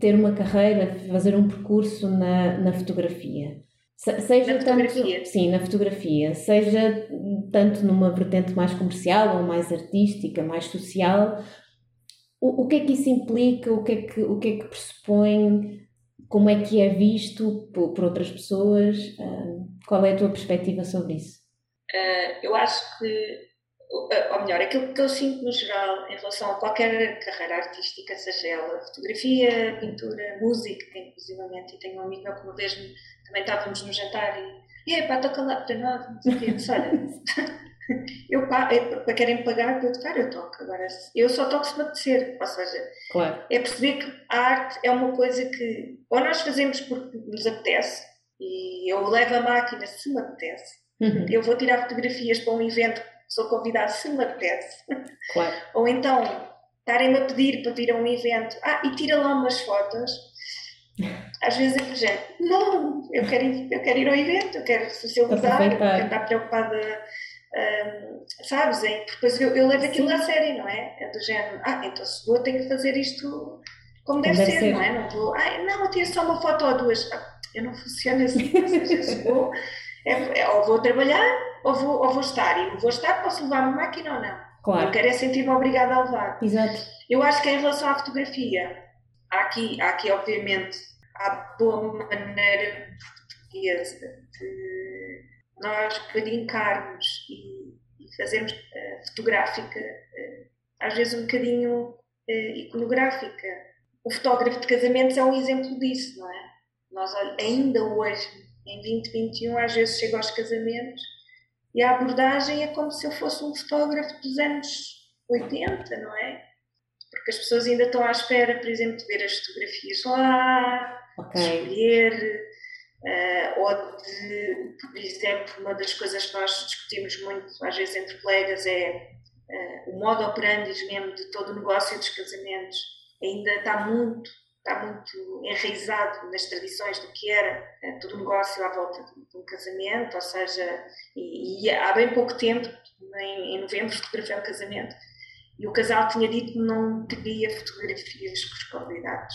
ter uma carreira, fazer um percurso na fotografia? Seja na fotografia. Tanto, sim, na fotografia, seja tanto numa vertente mais comercial ou mais artística, mais social, o que é que isso implica, o que é que pressupõe, como é que é visto por outras pessoas, qual é a tua perspectiva sobre isso? Eu acho que, ou melhor, aquilo que eu sinto no geral em relação a qualquer carreira artística, seja ela fotografia, pintura, música, inclusivamente, e tenho um amigo meu que uma vez também estávamos no jantar e pá, toca lá para nós, não sei o quê, disse, olha, eu para querem pagar para eu tocar, eu toco, agora eu só toco se me apetecer, ou seja, claro. É perceber que a arte é uma coisa que ou nós fazemos porque nos apetece, e eu levo a máquina se me apetece, eu vou tirar fotografias para um evento, sou convidada se me apetece, claro. Ou então estarem-me a pedir para vir a um evento, e tira lá umas fotos, às vezes é por gente, não, eu quero ir ao evento, eu quero socializar, eu quero estar preocupada, sabes, hein? Depois eu levo aquilo à série, não é? É do género, então se vou tenho que fazer isto como deve ser, não é? Não vou, não, eu tiro só uma foto ou duas, eu não funciono assim, ou seja, se vou... ou vou trabalhar ou vou estar, e não vou estar, posso levar uma máquina ou não. Claro. Não quero é sentir-me obrigada a levar. Exato. Eu acho que em relação à fotografia, há aqui obviamente, há boa maneira portuguesa de nós brincarmos e fazermos fotográfica, às vezes um bocadinho iconográfica. O fotógrafo de casamentos é um exemplo disso, não é? Nós ainda hoje... Em 2021, às vezes chego aos casamentos e a abordagem é como se eu fosse um fotógrafo dos anos 80, não é? Porque as pessoas ainda estão à espera, por exemplo, de ver as fotografias lá, okay. De escolher, ou de, por exemplo, uma das coisas que nós discutimos muito, às vezes entre colegas, é o modo operandi mesmo de todo o negócio dos casamentos. Ainda está muito enraizado nas tradições do que era todo o negócio à volta de um casamento, ou seja, e há bem pouco tempo, em novembro, fotografei um casamento e o casal tinha dito que não teria fotografias com os convidados.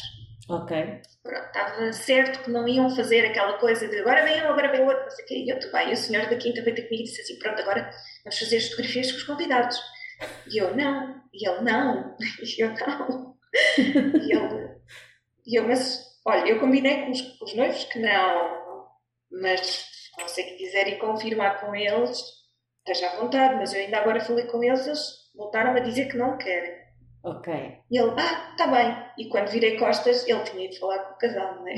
Ok. Pronto, estava certo que não iam fazer aquela coisa de agora vem um, agora vem outro, não sei o quê, e eu também, e o senhor da quinta veio ter comigo e disse assim, pronto, agora vamos fazer as fotografias com os convidados. E eu, não. E ele, não. E eu, não. E ele... E eu, mas, olha, eu combinei com os noivos que não, mas não sei que quiserem confirmar com eles, esteja à vontade, mas eu ainda agora falei com eles, eles voltaram a dizer que não querem. Ok. E ele, está bem. E quando virei costas, ele tinha ido falar com o casal, não é?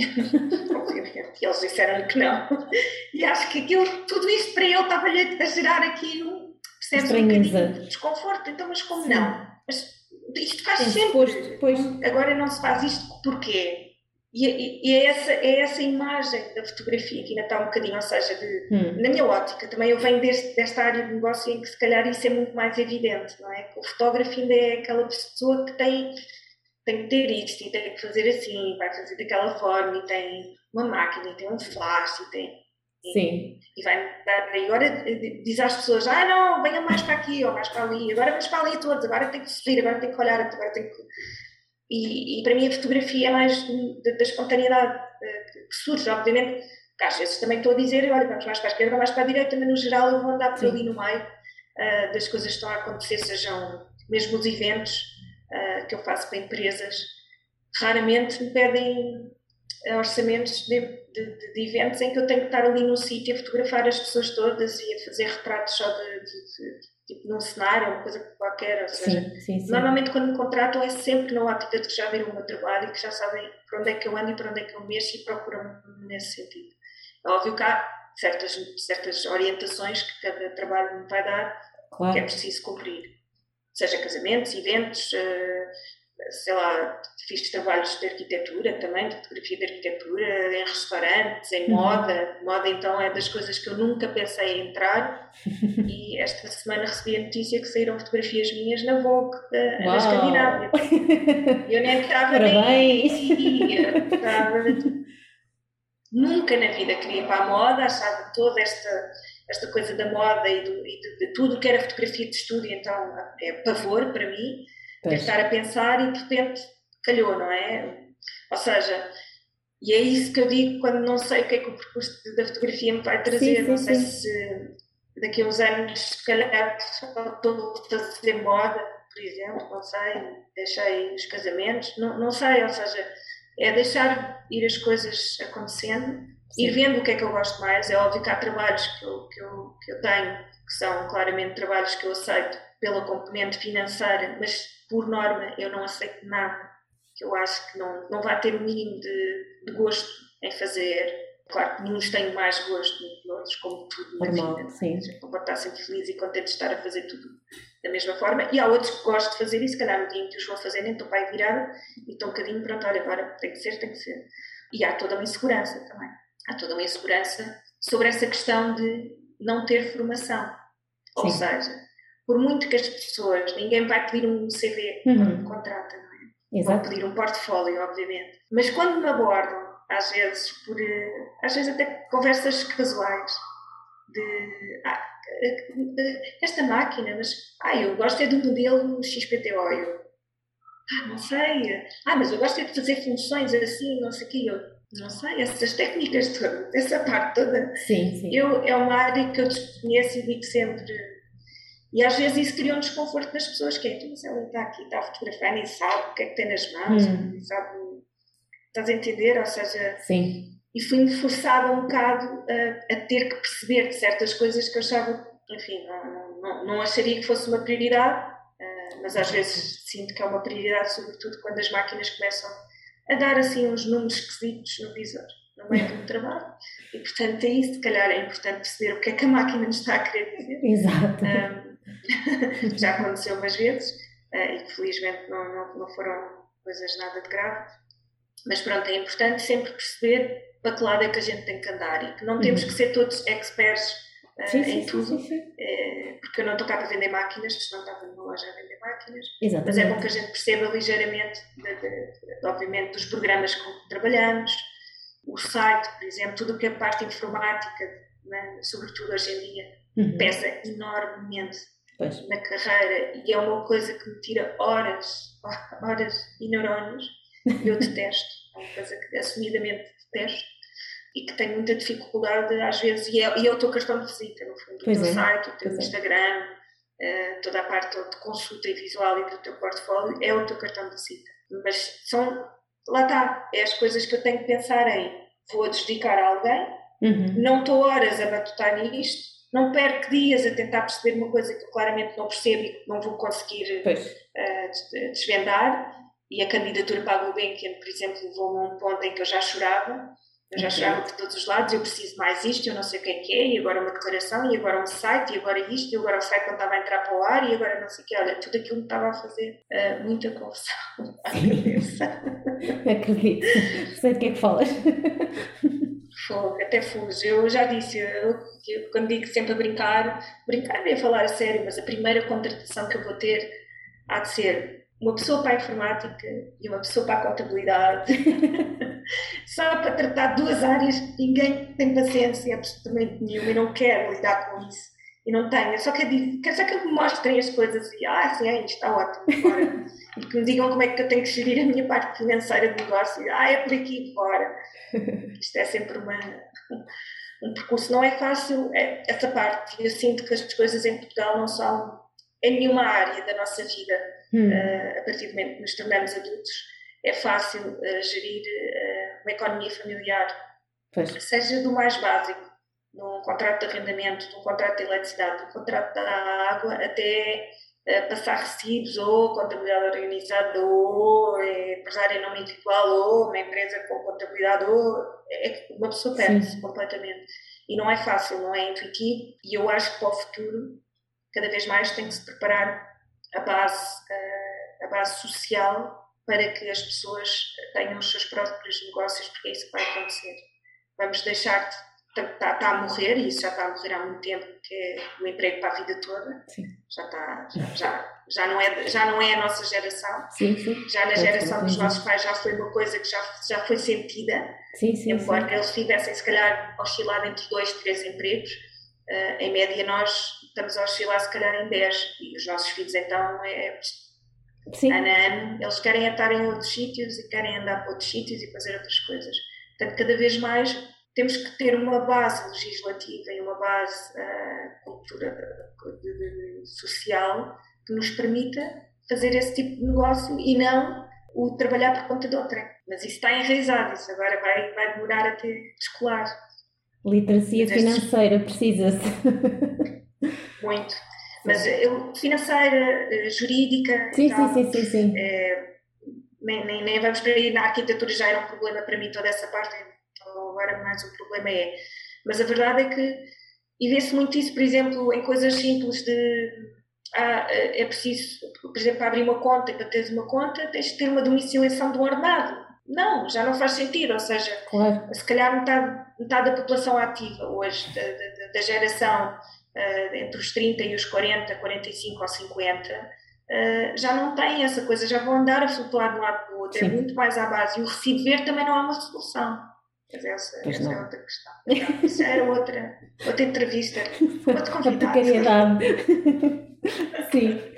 E eles disseram-lhe que não. E acho que tudo isto para ele estava-lhe a gerar aqui um bocadinho de desconforto, então, mas como não? Mas, isto faz sempre, depois. Agora não se faz isto, porquê? E é essa imagem da fotografia que ainda está um bocadinho, ou seja, na minha ótica, também eu venho desta área de negócio em que se calhar isso é muito mais evidente, não é? Que o fotógrafo ainda é aquela pessoa que tem que ter isto e tem que fazer assim, vai fazer daquela forma e tem uma máquina e tem um flash e tem... Sim. E vai dar, e agora diz às pessoas, não, venham mais para aqui ou mais para ali, agora vamos para ali todos, agora tenho que subir, agora tenho que olhar, agora tenho que... E para mim a fotografia é mais da espontaneidade que surge, obviamente, às vezes também estou a dizer, olha, vamos mais para a esquerda, mais para a direita, mas no geral eu vou andar por ali no meio das coisas que estão a acontecer, sejam mesmo os eventos que eu faço para empresas, raramente me pedem orçamentos de eventos em que eu tenho que estar ali num sítio a fotografar as pessoas todas e a fazer retratos só de tipo de um cenário, uma coisa qualquer, ou seja, sim. Normalmente quando me contratam é sempre na ótica de que já viram o meu trabalho e que já sabem para onde é que eu ando e para onde é que eu mexo e procuram-me nesse sentido. É óbvio que há certas orientações que cada trabalho me vai dar, claro, que é preciso cumprir, seja casamentos, eventos, sei lá, fiz trabalhos de arquitetura também, de fotografia de arquitetura, em restaurantes, em moda, então é das coisas que eu nunca pensei em entrar. E esta semana recebi a notícia que saíram fotografias minhas na Vogue, na Escandinávia. Eu nem estava nunca na vida queria ir para a moda, achava toda esta coisa da moda e de tudo que era fotografia de estúdio, então é pavor para mim. Pois. Estar a pensar e de repente calhou, não é? Ou seja, e é isso que eu digo quando não sei o que é que o percurso da fotografia me vai trazer. Não sei se daqui a uns anos, se calhar, estou a fazer moda, por exemplo, não sei, deixei os casamentos, não sei, ou seja, é deixar ir as coisas acontecendo, ir vendo o que é que eu gosto mais. É óbvio que há trabalhos que eu tenho, que são claramente trabalhos que eu aceito pela componente financeira, mas por norma eu não aceito nada que eu acho que não vai ter o mínimo de gosto em fazer. Claro que uns têm mais gosto que outros, como tudo na vida. Sim. Eu vou estar sempre feliz e contente de estar a fazer tudo da mesma forma. E há outros que gostam de fazer isso, se calhar no dia em que os vão fazer nem estou para aí virada e estou um bocadinho, pronto, olha, agora tem que ser. E há toda uma insegurança também. Há toda uma insegurança sobre essa questão de não ter formação. Sim. Ou seja, por muito que as pessoas, ninguém vai pedir um CV quando me contratam, não é? Exato. Vão pedir um portfólio, obviamente. Mas quando me abordam, às vezes até conversas casuais, de esta máquina, mas eu gosto é do modelo XPTO, não sei, mas eu gosto é de fazer funções assim, não sei o quê, não sei, essas técnicas todas, essa parte toda, sim. É uma área que eu desconheço e digo sempre. E às vezes isso cria um desconforto nas pessoas, que é, mas ela está aqui, está a fotografar, nem sabe o que é que tem nas mãos, nem sabe, estás a entender? Ou seja, sim. E fui-me forçada um bocado a ter que perceber de certas coisas que eu achava, enfim, não acharia que fosse uma prioridade, mas às vezes sinto que é uma prioridade, sobretudo quando as máquinas começam a dar assim uns números esquisitos no visor, no meio do trabalho. E portanto é isso, se calhar é importante perceber o que é que a máquina nos está a querer dizer. Exato. Já aconteceu umas vezes e que felizmente não foram coisas nada de grave, mas pronto, é importante sempre perceber para que lado é que a gente tem que andar e que não temos que ser todos experts em tudo, porque eu não estou cá para vender máquinas, senão estava numa loja a vender máquinas. Exatamente. Mas é bom que a gente perceba ligeiramente obviamente dos programas com que trabalhamos, o site, por exemplo, tudo o que é parte informática, né, sobretudo hoje em dia, pesa enormemente na carreira e é uma coisa que me tira horas e neurónios. Eu detesto, é uma coisa que assumidamente detesto e que tenho muita dificuldade às vezes, e é o teu cartão de visita no fundo, o teu site, o teu Instagram, toda a parte de consulta e visual e do teu portfólio é o teu cartão de visita, mas são, lá está, é as coisas que eu tenho que pensar em, vou dedicar a alguém, não estou horas a batutar nisto, não perco dias a tentar perceber uma coisa que eu claramente não percebo e que não vou conseguir desvendar. E a candidatura para a Gulbenkian, por exemplo, levou-me a um ponto em que eu já chorava. Eu já chorava de todos os lados. Eu preciso mais isto, eu não sei o que é, e agora uma declaração, e agora um site, e agora isto, e agora o site quando estava a entrar para o ar, e agora não sei o que. Olha, tudo aquilo me estava a fazer muita confusão à cabeça. Acredito. Sei do que é que falas. Até fujo. Eu já disse, eu quando digo sempre a brincar é falar a sério, mas a primeira contratação que eu vou ter há de ser uma pessoa para a informática e uma pessoa para a contabilidade, só para tratar duas áreas que ninguém tem paciência absolutamente nenhuma e não quero lidar com isso. E não tenho, eu só quero que me mostrem as coisas e sim, isto está ótimo, fora. E que me digam como é que eu tenho que gerir a minha parte financeira de negócio. É por aqui, fora. Isto é sempre um percurso. Não é fácil essa parte. Eu sinto que as coisas em Portugal não são em nenhuma área da nossa vida. A partir do momento que nos tornamos adultos, é fácil gerir uma economia familiar. Pois. Seja do mais básico. num contrato de arrendamento, de um contrato de eletricidade, de um contrato da água, até passar recibos ou contabilidade organizada ou empresário em nome individual ou uma empresa com contabilidade, ou uma pessoa perde-se completamente. E não é fácil, não é intuitivo, e eu acho que para o futuro cada vez mais tem que se preparar a base social para que as pessoas tenham os seus próprios negócios, porque é isso que vai acontecer. Vamos deixar de está a morrer, e isso já está a morrer há muito tempo, que é o emprego para a vida toda. Sim. Já não é a nossa geração. Sim, sim. Já na geração dos nossos pais já foi uma coisa que já foi sentida. Sim, sim, embora eles tivessem se calhar oscilado entre 2, 3 empregos, em média nós estamos a oscilar se calhar em 10, e os nossos filhos então ano a ano eles querem estar em outros sítios e querem andar para outros sítios e fazer outras coisas. Portanto, cada vez mais temos que ter uma base legislativa e uma base cultura social que nos permita fazer esse tipo de negócio e não o trabalhar por conta de outra. Mas isso está enraizado, isso agora vai demorar até descolar. Literacia financeira precisa-se. Muito. Mas financeira, jurídica... Sim, tal, sim. Nem vamos para aí. Na arquitetura já era um problema para mim toda essa parte. Agora mais um problema é. Mas a verdade é que, e vê-se muito isso, por exemplo, em coisas simples de é preciso, por exemplo, abrir uma conta, e para teres uma conta tens de ter uma domiciliação de um ordenado. Não, já não faz sentido, ou seja, claro. Se calhar metade da população ativa hoje, da geração entre os 30 e os 40, 45 ou 50, já não tem essa coisa, já vão andar a flutuar de um lado para o outro. Sim. É muito mais à base, e o recibo verde também não é uma solução. Mas essa é outra questão. Não, isso era outra entrevista, outro convidado. A precariedade. Sim.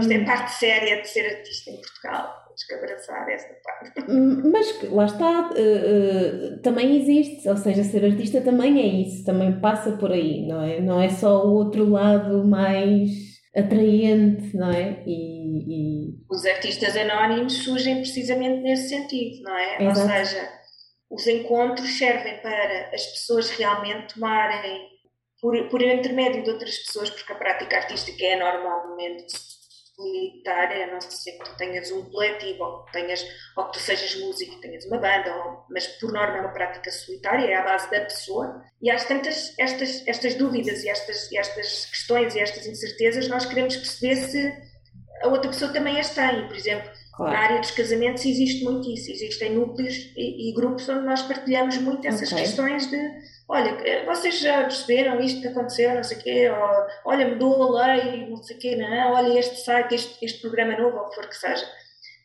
Isto é parte séria de ser artista em Portugal. Temos que abraçar esta parte. Mas lá está, também existe, ou seja, ser artista também é isso, também passa por aí, não é? Não é só o outro lado mais... atraente, não é? E... Os artistas anónimos surgem precisamente nesse sentido, não é? Exato. Ou seja, os encontros servem para as pessoas realmente tomarem, por intermédio de outras pessoas, porque a prática artística é normalmente solitária, a não ser que tu tenhas um coletivo, ou que tu sejas músico, tenhas uma banda, mas por norma é uma prática solitária, é à base da pessoa. E às tantas, estas dúvidas e estas questões e estas incertezas, nós queremos perceber se a outra pessoa também as tem. Por exemplo, claro. Na área dos casamentos existe muito isso, existem núcleos e grupos onde nós partilhamos muito essas questões de... Olha, vocês já perceberam isto que aconteceu, não sei o quê, ou, olha, mudou a lei, não sei o quê, não, olha este site, este programa novo, ou o que for que seja.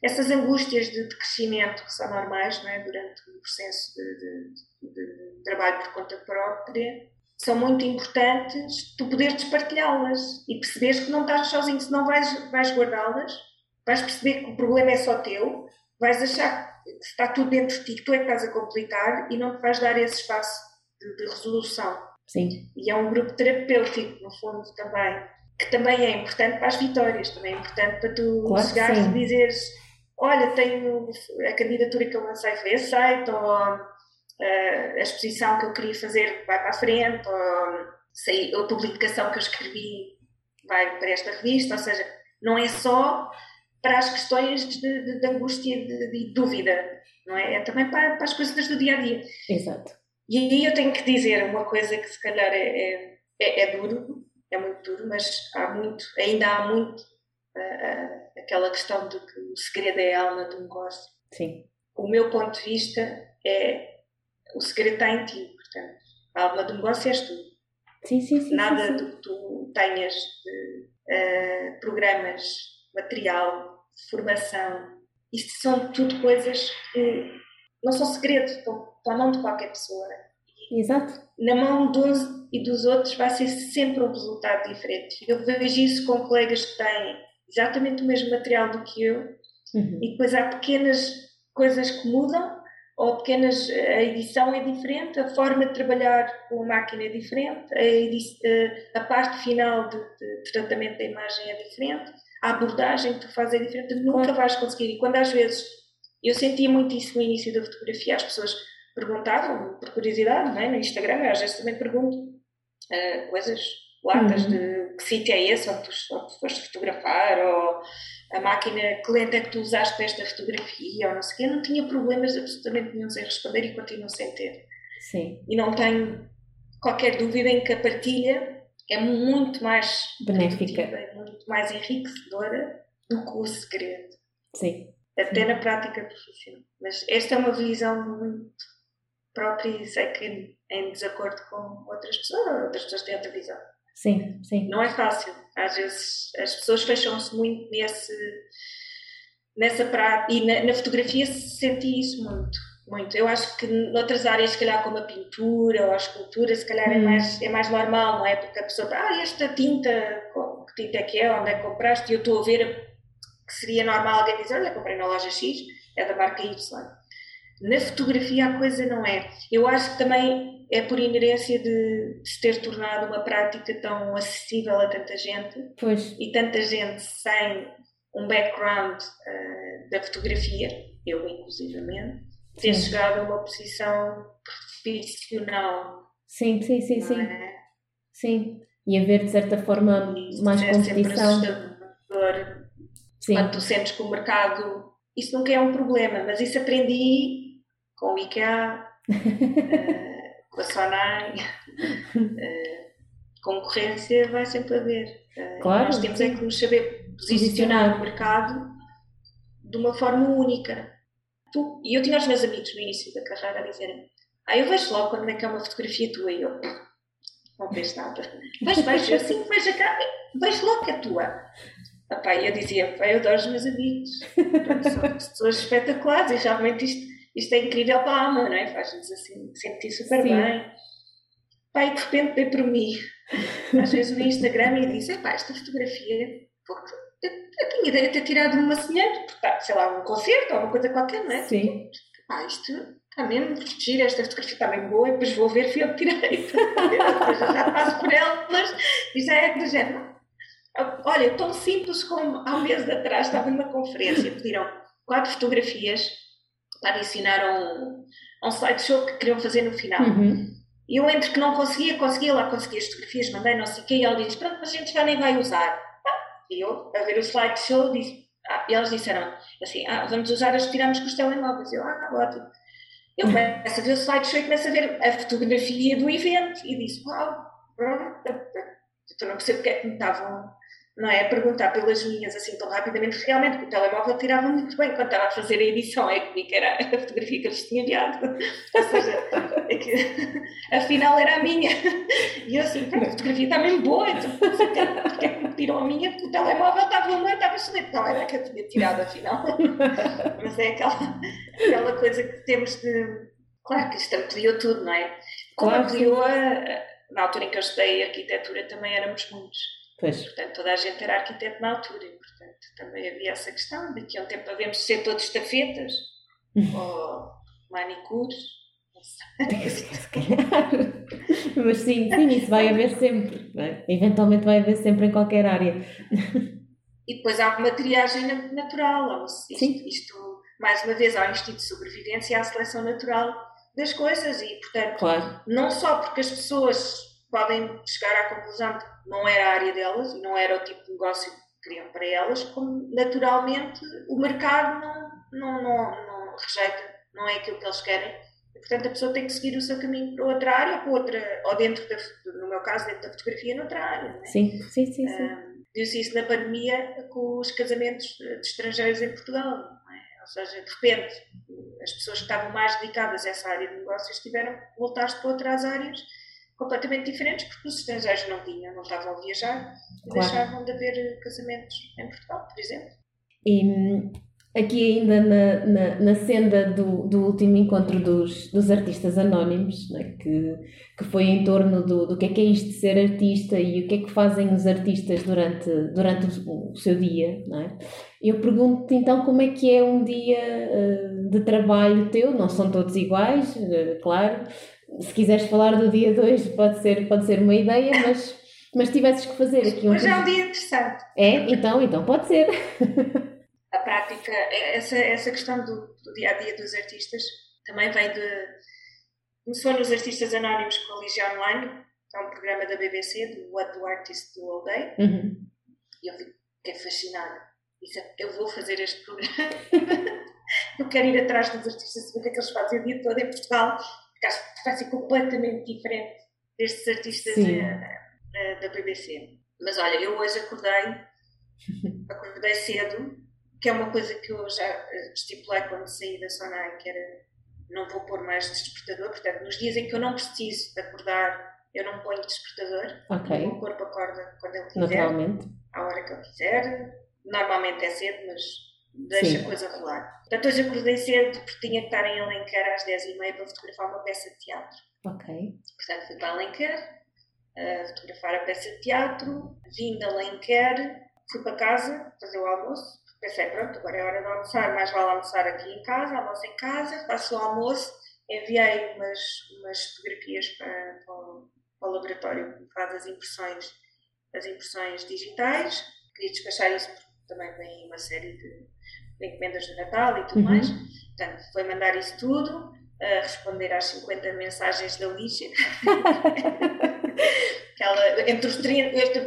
Essas angústias de crescimento que são normais, não é, durante o processo de trabalho por conta própria, são muito importantes tu poderes partilhá-las e perceberes que não estás sozinho, senão vais guardá-las, vais perceber que o problema é só teu, vais achar que está tudo dentro de ti, que tu é que estás a complicar e não te vais dar esse espaço de resolução. Sim. E é um grupo terapêutico, no fundo, também, que também é importante para as vitórias, também é importante para tu chegares e dizeres, olha, tenho a candidatura que eu lancei foi aceita, ou a exposição que eu queria fazer vai para a frente, ou a publicação que eu escrevi vai para esta revista. Ou seja, não é só para as questões de angústia e de dúvida, não é? É também para as coisas do dia-a-dia. Exato. E aí eu tenho que dizer uma coisa que se calhar é duro, é muito duro, mas ainda há muito aquela questão de que o segredo é a alma do negócio. Sim. O meu ponto de vista é, o segredo está em ti, portanto, a alma do negócio és tu. Sim, sim, sim. Nada sim. do que tu tenhas de programas, material, formação, isto são tudo coisas que não são segredo, estão à mão de qualquer pessoa. Exato. Na mão de uns e dos outros vai ser sempre um resultado diferente. Eu vejo isso com colegas que têm exatamente o mesmo material do que eu, e depois há pequenas coisas que mudam, ou pequenas... A edição é diferente, a forma de trabalhar com a máquina é diferente, a parte final de tratamento da imagem é diferente, a abordagem que tu fazes é diferente, nunca vais conseguir. E quando às vezes... Eu sentia muito isso no início da fotografia, as pessoas... perguntado, por curiosidade, não é? No Instagram, eu às vezes também pergunto coisas, latas de que sítio é esse onde foste fotografar, ou a máquina, que lente é que tu usaste para esta fotografia, ou não sei o quê. Eu não tinha problemas absolutamente nenhum em responder e continuo sem ter. Sim. E não tenho qualquer dúvida em que a partilha é muito mais benéfica, é muito mais enriquecedora do que o segredo. Sim. Até na prática profissional. Mas esta é uma visão muito própria e sei que em desacordo com outras pessoas têm outra visão. Sim, sim. Não é fácil. Às vezes as pessoas fecham-se muito nessa prática. E na fotografia se sente isso muito. Eu acho que noutras áreas, se calhar como a pintura ou a escultura, se calhar é mais normal, não é? Porque a pessoa, esta tinta, que tinta é que é, onde é que compraste? E eu estou a ver... que seria normal alguém dizer, olha, comprei na loja X, é da marca Y. Na fotografia a coisa não é. Eu acho que também é por inerência de se ter tornado uma prática tão acessível a tanta gente. Pois. E tanta gente sem um background da fotografia, eu inclusivamente, ter chegado a uma posição profissional. Sim, sim, sim, sim. É? Sim, e haver de certa forma mais competição. Sim. Quando tu sentes que o mercado... Isso nunca é um problema, mas isso aprendi com o IKEA, com a Sonae. Concorrência vai sempre haver. Claro, nós temos é que nos saber posicionar no mercado de uma forma única. E eu tinha os meus amigos no início da carreira a dizerem, eu vejo logo quando é que é uma fotografia tua. E eu, não vejo nada. Vejo assim, vejo cá, vejo logo que é tua. Eu dizia, eu adoro os meus amigos, são pessoas espetaculares e realmente isto é incrível para a alma, não é? Faz-nos assim, sentir super Sim. bem. E de repente dei por mim, às vezes no Instagram, e disse, esta fotografia, porque eu tinha ideia de ter tirado uma semelhante, sei lá, um concerto ou uma coisa qualquer, não é? Sim. Isto está mesmo gira, esta fotografia está bem boa, e depois vou ver, fui eu que tirei. Já passo por elas e já é do género. Olha, tão simples como há um mês atrás estava numa conferência, pediram 4 fotografias para adicionar a um slideshow que queriam fazer no final. E eu, entre que não conseguia as fotografias, mandei não sei o quê, e ele disse, pronto, mas a gente já nem vai usar. E eu, a ver o slideshow, disse, e eles disseram assim, vamos usar as que tiramos com os telemóveis. Eu, ótimo. Eu começo a ver o slideshow e começo a ver a fotografia do evento, e disse, eu não percebo porque é que me estavam... Não é? Perguntar pelas minhas assim tão rapidamente, realmente, porque o telemóvel tirava muito bem quando estava a fazer a edição, que era a fotografia que eles tinham enviado. Ou seja, afinal era a minha. E eu assim, a fotografia está mesmo boa, então porque é que me tiram a minha? Porque o telemóvel estava excelente. Não era que eu tinha tirado, afinal. Mas é aquela coisa que temos de. Claro que isto ampliou tudo, não é? Como ampliou, na altura em que eu estudei arquitetura também éramos muitos. Pois. Portanto, toda a gente era arquiteto na altura e, portanto, também havia essa questão. Daqui a um tempo havemos de ser todos estafetas ou manicures, não sei. Se calhar. Mas sim, isso vai haver sempre. Né? Eventualmente vai haver sempre em qualquer área. E depois há uma triagem natural. Isto, mais uma vez, há o instinto de sobrevivência e há a seleção natural das coisas. E, portanto, não só porque as pessoas... podem chegar à conclusão de que não era a área delas, não era o tipo de negócio que queriam para elas, como naturalmente o mercado não rejeita, não é aquilo que eles querem. E, portanto, a pessoa tem que seguir o seu caminho para outra área ou para outra, ou dentro da, no meu caso, dentro da fotografia, noutra área. Não é? Sim. Viu-se isso na pandemia com os casamentos de estrangeiros em Portugal, não é? Ou seja, de repente, as pessoas que estavam mais dedicadas a essa área de negócios tiveram que voltar-se para outras áreas completamente diferentes, porque os estrangeiros não estavam a viajar e deixavam de haver casamentos em Portugal, por exemplo. E aqui ainda na senda do último encontro dos artistas anónimos, né, que foi em torno do que é isto de ser artista e o que é que fazem os artistas durante o seu dia, não é? Eu pergunto-te então como é que é um dia de trabalho teu, não são todos iguais, claro. Se quiseres falar do dia 2, pode ser uma ideia, mas tivesses que fazer aqui um... Mas é um dia interessante. É? Então pode ser. A prática, essa questão do dia-a-dia dos artistas também vem Começou nos Artistas Anónimos com a Lígia Online, que é um programa da BBC, do What do Artists Do All Day. Uhum. E eu fiquei fascinada. Disse, eu vou fazer este programa. Eu quero ir atrás dos artistas, saber o que é que eles fazem o dia todo em Portugal, porque acho que vai ser completamente diferente destes artistas da BBC. Mas olha, eu hoje acordei cedo, que é uma coisa que eu já estipulei quando saí da Sonae, que era não vou pôr mais despertador, portanto, nos dias em que eu não preciso de acordar, eu não ponho despertador, okay. O corpo acorda quando ele quiser, naturalmente, à hora que ele quiser, normalmente é cedo, mas deixa a coisa rolar. Portanto, hoje acordei cedo porque tinha que estar em Alenquer às 10h30 para fotografar uma peça de teatro. Ok. Portanto, fui para Alenquer, fotografar a peça de teatro, vim de Alenquer, fui para casa fazer o almoço, pensei, pronto, agora é hora de almoçar, mais vale almoçar aqui em casa, almoço em casa, faço o almoço, enviei umas fotografias para o laboratório que faz as impressões digitais, queria despachar isso porque também vem uma série de encomendas de Natal e tudo mais, portanto, foi mandar isso tudo, responder às 50 mensagens da Lígia. Entre os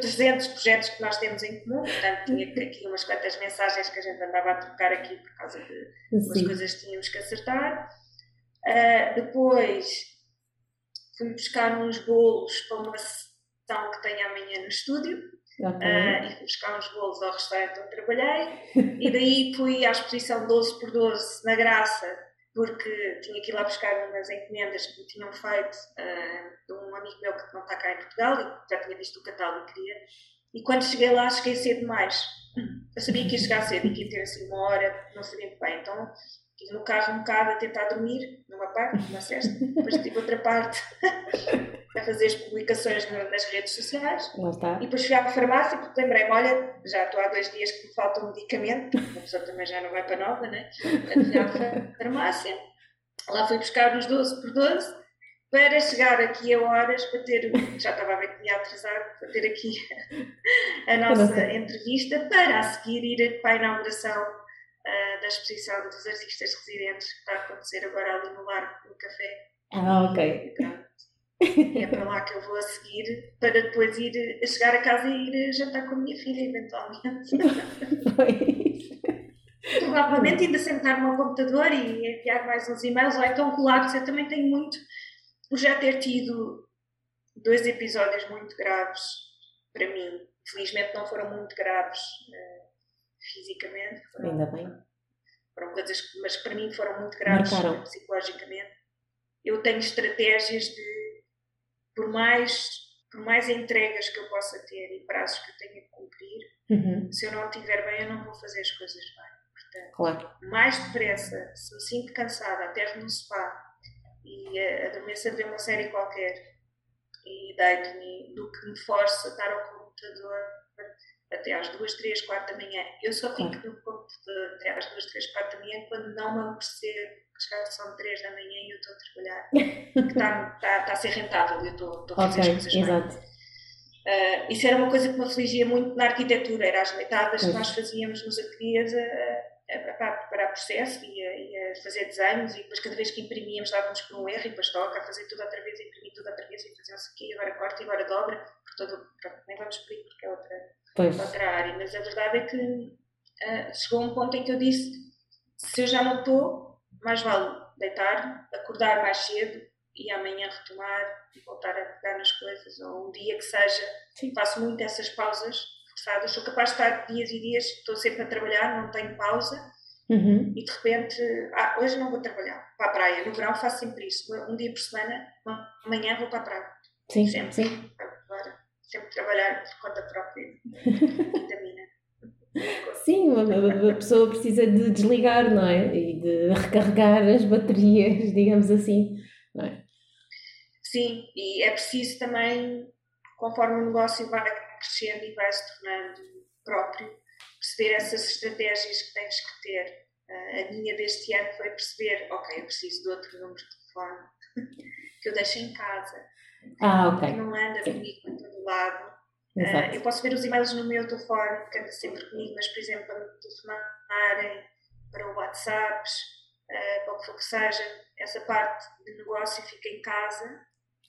300 projetos que nós temos em comum, portanto, tinha aqui umas quantas mensagens que a gente andava a trocar aqui por causa de umas coisas que tínhamos que acertar. Depois fui buscar uns bolos para uma sessão que tenho amanhã no estúdio, e fui buscar uns bolos ao restaurante onde trabalhei, e daí fui à exposição 12x12 na Graça, porque tinha que ir lá buscar umas encomendas que me tinham feito de um amigo meu que não está cá em Portugal e já tinha visto o catálogo e queria. E quando cheguei lá, cheguei cedo demais. Eu sabia que ia chegar cedo e que ia ter assim uma hora, não sabia muito bem. Então, estive no carro um bocado a tentar dormir, numa parte, numa cesta, depois tive outra parte a fazer as publicações nas redes sociais. E depois fui à farmácia, porque lembrei-me, olha, já estou há 2 dias que me falta um medicamento, porque a pessoa também já não vai para nova, não é? Portanto, fui à farmácia, lá fui buscar uns 12x12, para chegar aqui a horas, para ter, já estava a ver que me ia atrasar, para ter aqui a nossa entrevista, para a seguir ir para a inauguração da exposição dos artistas residentes que está a acontecer agora ali no Largo, no café. Ah, ok. E é para lá que eu vou a seguir, para depois ir a chegar a casa e ir jantar com a minha filha, eventualmente. Provavelmente ainda sentar-me ao computador e enviar mais uns e-mails, ou então colados. Eu também tenho muito, por já ter tido 2 episódios muito graves para mim. Felizmente não foram muito graves fisicamente, foram coisas que, mas para mim foram muito graves psicologicamente. Eu tenho estratégias de, por mais entregas que eu possa ter e prazos que eu tenha que cumprir, se eu não estiver bem, eu não vou fazer as coisas bem. Portanto, mais depressa, se me sinto cansada, até no spa e adormeço a ver uma série qualquer e deito-me, do que me forço a estar ao computador até às 2, 3, 4 da manhã. Eu só fico no computador até às 2, 3, 4 da manhã quando não me apercebo que já são 3 da manhã e eu estou a trabalhar. Está a ser rentável, eu estou a fazer as coisas bem. Isso era uma coisa que me afligia muito na arquitetura, era as noitadas que nós fazíamos nos ateliês a preparar processo e a fazer desenhos, e depois cada vez que imprimíamos dávamos por um erro e depois toca a fazer tudo outra vez, a imprimir tudo outra vez e fazer isso aqui, agora corta e agora dobra, nem vamos por aí porque é outra área, mas a verdade é que chegou um ponto em que eu disse, se eu já não estou, mais vale deitar, acordar mais cedo e amanhã retomar e voltar a pegar nas coisas, ou um dia que seja. Faço muito essas pausas forçadas, sou capaz de estar dias e dias, estou sempre a trabalhar, não tenho pausa, e de repente, hoje não vou trabalhar, para a praia. No verão faço sempre isso, um dia por semana, amanhã vou para a praia, sempre. Agora, sempre trabalhar por conta própria, vitamina. Sim, a pessoa precisa de desligar, não é? E de recarregar as baterias, digamos assim, não é? Sim, e é preciso também, conforme o negócio vai crescendo e vai se tornando próprio, perceber essas estratégias que tens que ter. A minha deste ano foi perceber, eu preciso de outro número de telefone que eu deixo em casa. Que não anda comigo para todo lado. Eu posso ver os e-mails no meu telefone, que anda sempre comigo, mas, por exemplo, para me telefonarem, para o WhatsApp, para o que seja, essa parte de negócio fica em casa,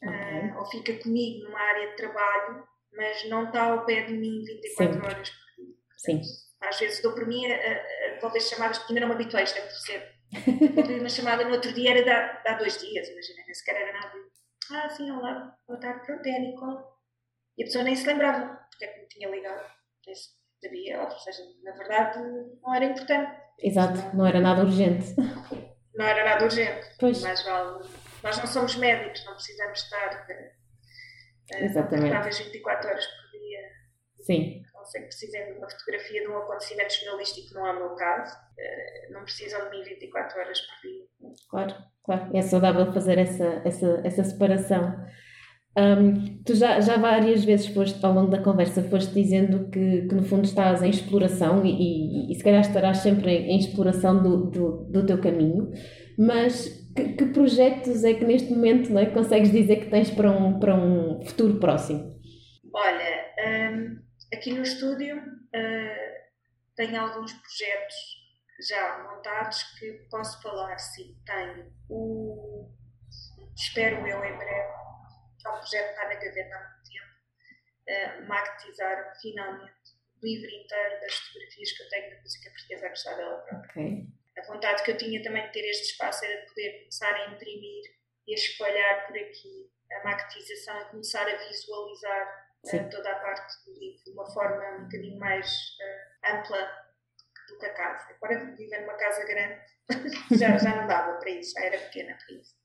okay, ou fica comigo numa área de trabalho, mas não está ao pé de mim 24 Sim. horas por dia. Sim. Às vezes dou por mim a talvez chamadas, porque ainda não me habituei, isto é muito cedo. Uma chamada no outro dia era de há 2 dias, imagina, nem sequer era nada. Ah, sim, olá, boa tarde, pronto, é a Nicole. E a pessoa nem se lembrava porque é que me tinha ligado, nem se sabia, ou seja, na verdade não era importante. Exato, não era nada urgente. Não era nada urgente, pois. Mas vale, nós não somos médicos, não precisamos estar confortáveis 24 horas por dia. Sim. Não sei que precisem de uma fotografia de um acontecimento jornalístico, não é o meu caso, não precisam de mim 24 horas por dia. Claro, claro, é saudável fazer essa separação. Tu já várias vezes foste, ao longo da conversa, foste dizendo que no fundo estás em exploração e se calhar estarás sempre em exploração do teu caminho, mas que projetos é que neste momento, não é, consegues dizer que tens para um futuro próximo? Olha, aqui no estúdio tenho alguns projetos já montados que posso falar, sim, tenho. Espero eu em breve, é um projeto que está na gaveta há muito tempo, maquetizar finalmente o livro inteiro das fotografias que eu tenho da música portuguesa a gostar dela própria. Okay. A vontade que eu tinha também de ter este espaço era de poder começar a imprimir e a espalhar por aqui a maquetização e começar a visualizar toda a parte do livro de uma forma um bocadinho mais ampla do que a casa. Agora viver numa casa grande já não dava para isso, já era pequena para isso.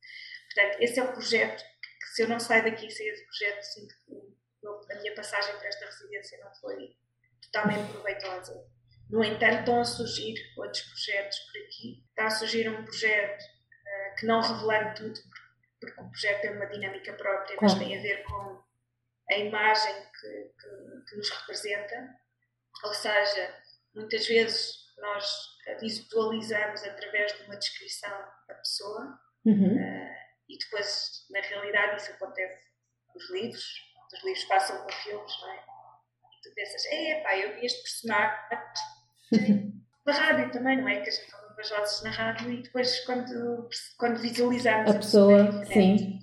Portanto, esse é o projeto que, se eu não sair daqui sem esse projeto, sinto que a minha passagem para esta residência não foi totalmente proveitosa. No entanto, estão a surgir outros projetos por aqui. Está a surgir um projeto que, não revelando tudo, porque o projeto tem uma dinâmica própria, mas tem a ver com a imagem que nos representa, ou seja, muitas vezes nós visualizamos através de uma descrição a pessoa, e depois, na realidade, isso acontece nos livros, os livros passam por filmes, não é? E tu pensas, eu vi este personagem na rádio também, não é? Que a gente fala umas vozes na rádio e depois, quando visualizamos a pessoa sim.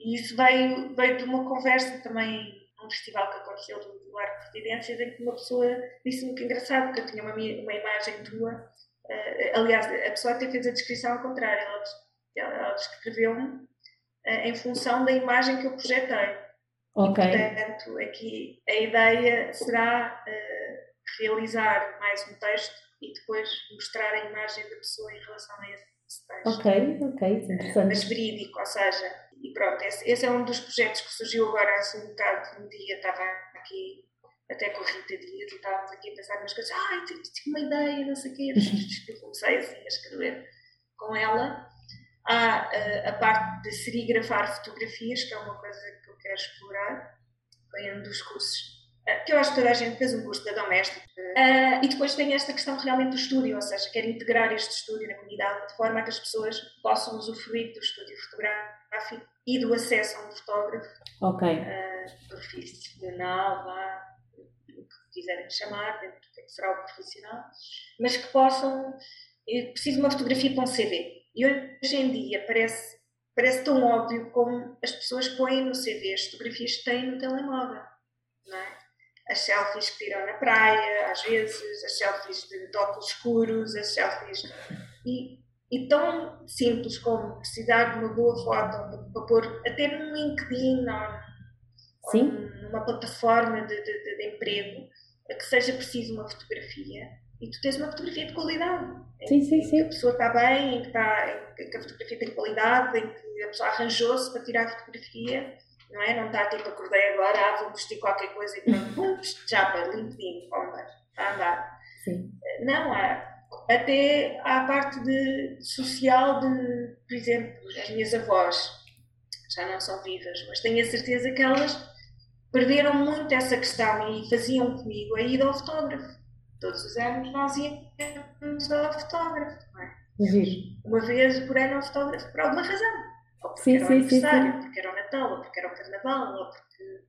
E isso veio de uma conversa também, num festival que aconteceu do Arco de Providências, em que uma pessoa disse-me que engraçado, porque eu tinha uma imagem tua. Aliás, a pessoa até fez a descrição ao contrário. Ela descreveu-me em função da imagem que eu projetei. Ok. E, portanto, aqui a ideia será realizar mais um texto e depois mostrar a imagem da pessoa em relação a esse texto. Ok, interessante. Mas verídico, ou seja... E pronto, esse é um dos projetos que surgiu agora assim um bocado. Um dia estava aqui, até com a Rita Dias, e estávamos aqui a pensar nas coisas. Tive uma ideia, não sei o quê. Eu comecei assim a escrever com ela. Há a parte de serigrafar fotografias, que é uma coisa que eu quero explorar. Foi um dos cursos que eu acho que toda a gente fez, um curso da doméstica. E depois tem esta questão realmente do estúdio, ou seja, quero integrar este estúdio na comunidade de forma a que as pessoas possam usufruir do estúdio fotográfico e do acesso a um fotógrafo profissional, o que quiserem chamar, dentro do que será o profissional, mas que possam... Eu preciso de uma fotografia para um CV. E hoje em dia parece tão óbvio como as pessoas põem no CV as fotografias que têm no telemóvel, não é? As selfies que tiram na praia, às vezes, as selfies de óculos escuros, as selfies... E tão simples como precisar de uma boa foto para pôr até num LinkedIn ou numa plataforma de emprego, que seja preciso uma fotografia, e tu tens uma fotografia de qualidade. Em que a pessoa está bem, em que a fotografia tem qualidade, em que a pessoa arranjou-se para tirar a fotografia. Não é? Não está tipo, acordei agora, vou vestir qualquer coisa e pronto, já para LinkedIn, para andar. Sim. Não, até à parte social, por exemplo, as minhas avós já não são vivas, mas tenho a certeza que elas perderam muito essa questão e faziam comigo a ida ao fotógrafo. Todos os anos nós íamos ao fotógrafo, não é? Uma vez por ano ao fotógrafo, por alguma razão. Ou porque era o aniversário, porque era o Natal, ou porque era o Carnaval, ou porque...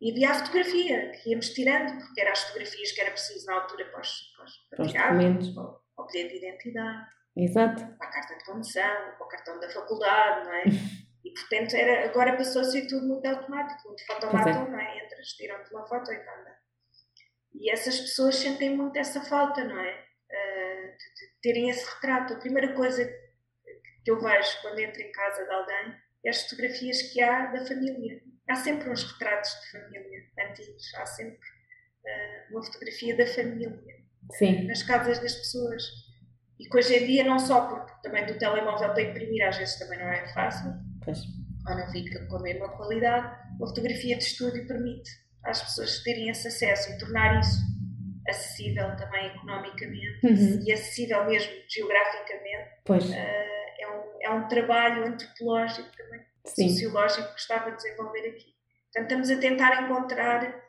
E havia a fotografia que íamos tirando, porque eram as fotografias que era preciso na altura para tirar, ou o poder de identidade. Exato. A carta de condução, o cartão da faculdade, não é? E portanto era, agora passou-se tudo muito automático, muito fotomato, não é? Entras, tiram-te uma foto e nada. E essas pessoas sentem muito essa falta, não é? De terem esse retrato. A primeira coisa que eu vejo quando entro em casa de alguém é as fotografias que há da família. Há sempre uns retratos de família antigos, há sempre uma fotografia da família. Sim. Nas casas das pessoas. E que hoje em dia não só, porque também do telemóvel para imprimir às vezes também não é fácil, pois. Ou não fica com a mesma qualidade, a fotografia de estúdio permite às pessoas terem esse acesso e tornar isso acessível também economicamente, uhum. E acessível mesmo geograficamente, pois. É um trabalho antropológico também, sim. Sociológico que estava a desenvolver aqui. Portanto, estamos a tentar encontrar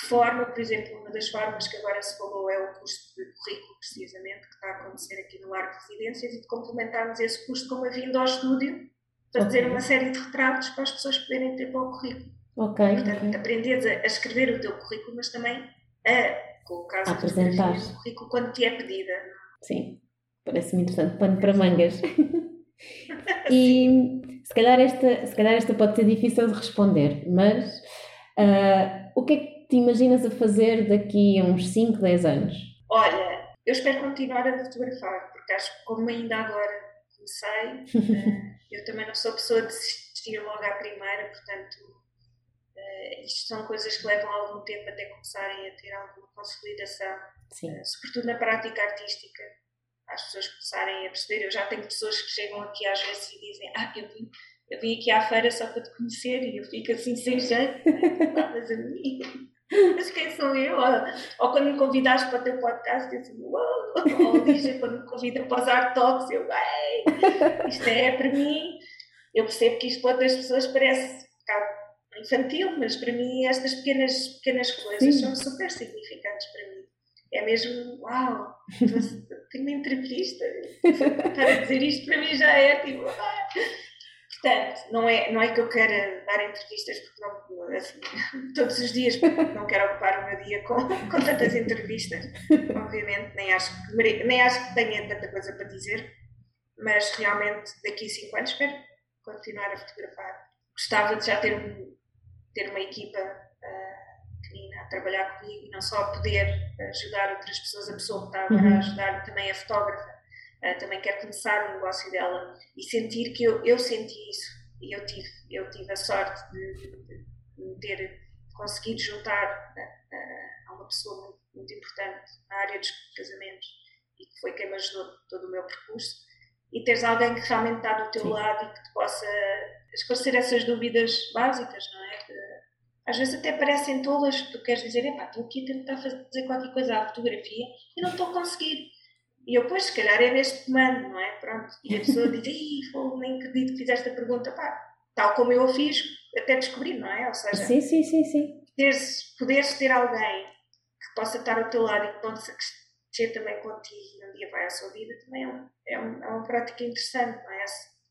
que forma, por exemplo, uma das formas que agora se falou é o custo de currículo, precisamente, que está a acontecer aqui no Largo de Residências, e de complementarmos esse custo com a vinda ao estúdio, para fazer uma série de retratos para as pessoas poderem ter para o currículo. Ok. Portanto, aprendes a escrever o teu currículo, mas também a colocar a fotografia no currículo quando te é pedida. Sim, parece-me interessante. Pano para mangas. E se calhar esta pode ser difícil de responder, mas o que é que te imaginas a fazer daqui a uns 5, 10 anos? Olha, eu espero continuar a fotografar, porque acho que como ainda agora comecei, eu também não sou pessoa de desistir logo à primeira, portanto, isto são coisas que levam algum tempo até começarem a ter alguma consolidação, sobretudo na prática artística, as pessoas começarem a perceber. Eu já tenho pessoas que chegam aqui às vezes e dizem, eu vim aqui à feira só para te conhecer, e eu fico assim sem jeito, mas a mim... Mas quem sou eu? Ou quando me convidaste para o teu podcast, eu assim, uou! Ou dizem, quando me convidam para os art talks, eu, ei, isto é para mim. Eu percebo que isto para outras pessoas parece infantil, mas para mim estas pequenas coisas, sim, são super significantes para mim. É mesmo, uau, tenho uma entrevista para dizer isto, para mim já é tipo, ah. Portanto, não é que eu queira dar entrevistas, porque não, assim, todos os dias, porque não quero ocupar o meu dia com tantas entrevistas, obviamente, nem acho que tenha tanta coisa para dizer, mas realmente daqui a 5 anos espero continuar a fotografar. Gostava de já ter uma equipa pequenina a trabalhar comigo, e não só poder ajudar outras pessoas, a pessoa que está agora a ajudar também a fotógrafa. Também quero começar o negócio dela e sentir que eu senti isso, e eu tive a sorte de ter conseguido juntar a uma pessoa muito, muito importante na área dos casamentos, e que foi quem me ajudou todo o meu percurso, e teres alguém que realmente está do teu, sim, lado, e que te possa esclarecer essas dúvidas básicas, não é? Que às vezes até parecem tolas, porque tu queres dizer, epá, estou aqui a tentar fazer qualquer coisa à fotografia e não estou a conseguir. E eu, pois, se calhar é neste comando, não é? Pronto. E a pessoa diz, nem acredito que fizeste a pergunta, pá, tal como eu a fiz, até descobri, não é? Ou seja, sim. Poderes ter alguém que possa estar ao teu lado e que possa crescer também contigo, e um dia vai à sua vida, também é uma prática interessante, não é?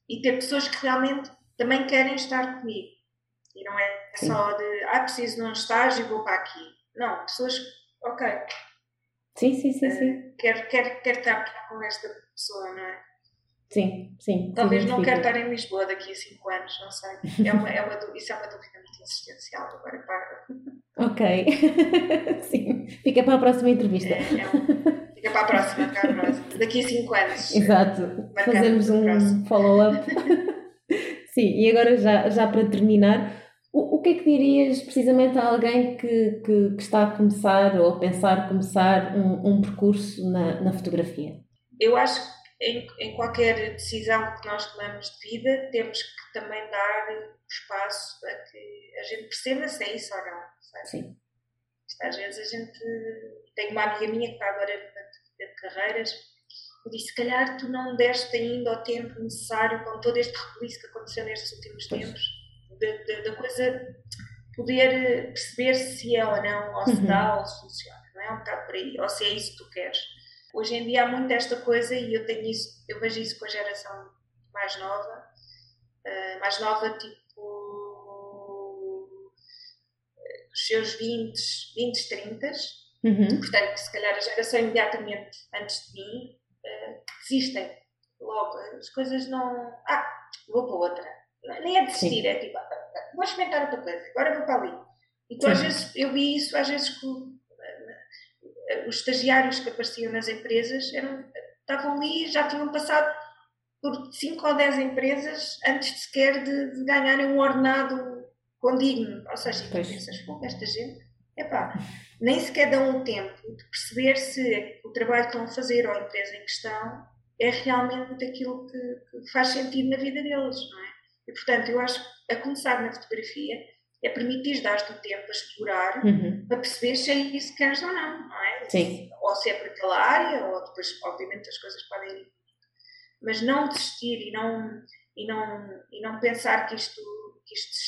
E ter pessoas que realmente também querem estar comigo. E não é só de, preciso de um estágio e vou para aqui. Não, pessoas, ok. Sim. Quero estar com esta pessoa, não é? Sim. Talvez não quero estar em Lisboa daqui a 5 anos, não sei. Isso é uma dúvida muito existencial agora, para. Ok. Sim. Fica para a próxima entrevista. Fica para a próxima, Daqui a 5 anos. Exato. Fazemos um follow-up. Sim, e agora já para terminar, o que é que dirias precisamente a alguém que está a começar ou a pensar começar um percurso na fotografia? Eu acho que em qualquer decisão que nós tomamos de vida, temos que também dar espaço a que a gente perceba se é isso ou não, sabe? Sim. Às vezes a gente... Tenho uma amiga minha que está agora de carreiras e disse, se calhar tu não deste ainda o tempo necessário com todo este rebuliço que aconteceu nestes últimos tempos, da coisa poder perceber se é ou não, ou se dá ou se funciona, não é? Um bocado por aí, ou se é isso que tu queres. Hoje em dia há muito esta coisa, e eu vejo isso com a geração mais nova, tipo os seus 20, 30, portanto, se calhar a geração imediatamente antes de mim, desistem logo, as coisas não... Ah, vou para outra. Nem é desistir, é tipo, vou experimentar outra coisa, agora vou para ali. Então, às vezes, eu vi isso, às vezes, com os estagiários que apareciam nas empresas estavam ali e já tinham passado por 5 ou 10 empresas antes de sequer de ganharem um ordenado condigno. Ou seja, pensas, pô, esta gente, epá, nem sequer dão o tempo de perceber se o trabalho que estão a fazer ou a empresa em questão é realmente aquilo que faz sentido na vida deles, não é? E, portanto, eu acho que a começar na fotografia é permitir dar-te o tempo a explorar, para perceber se é isso que queres ou não, não é? Sim. Ou se é para aquela área, ou depois, obviamente, as coisas podem ir. Mas não desistir e não pensar que isto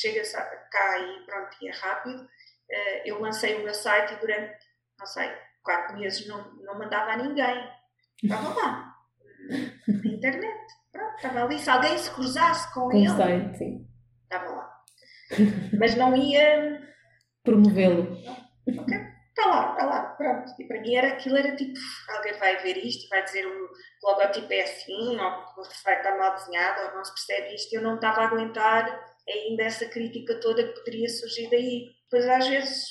chega cá e pronto, e é rápido. Eu lancei o meu site e durante, não sei, 4 meses não mandava a ninguém. Estava lá, na internet, pronto, estava ali. Se alguém se cruzasse com ele, estava lá. Mas não ia promovê-lo. Ok, está lá, pronto. E para mim era tipo, alguém vai ver isto e vai dizer o logotipo é assim, ou vai estar mal desenhado, ou não se percebe isto. Eu não estava a aguentar ainda essa crítica toda que poderia surgir daí. Pois às vezes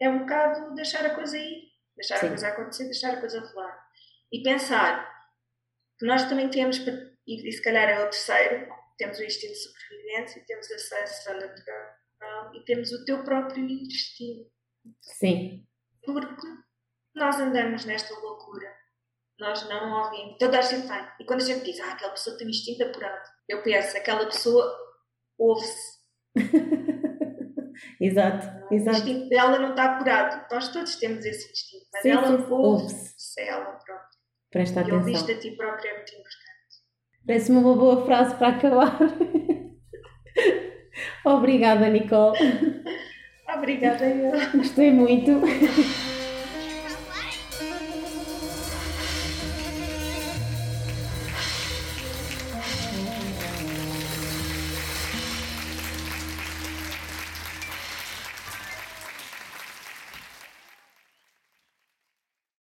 é um bocado deixar a coisa ir, deixar a coisa acontecer, deixar a coisa rolar. E pensar que nós também temos, e se calhar é o terceiro, temos o instinto de sobrevivência, temos a sensação natural e temos o teu próprio instinto. Sim. Porque nós andamos nesta loucura, nós não ouvimos, toda a gente tem. E quando a gente diz, aquela pessoa tem instinto apurado, eu penso, aquela pessoa ouve-se. Exato. O instinto dela não está apurado. Nós todos temos esse instinto, mas sim, ela ouve-se. É ela própria. Presta atenção. E ouviste a ti própria é muito importante. Parece-me uma boa frase para acabar. Obrigada, Nicole. Obrigada, eu. Gostei muito.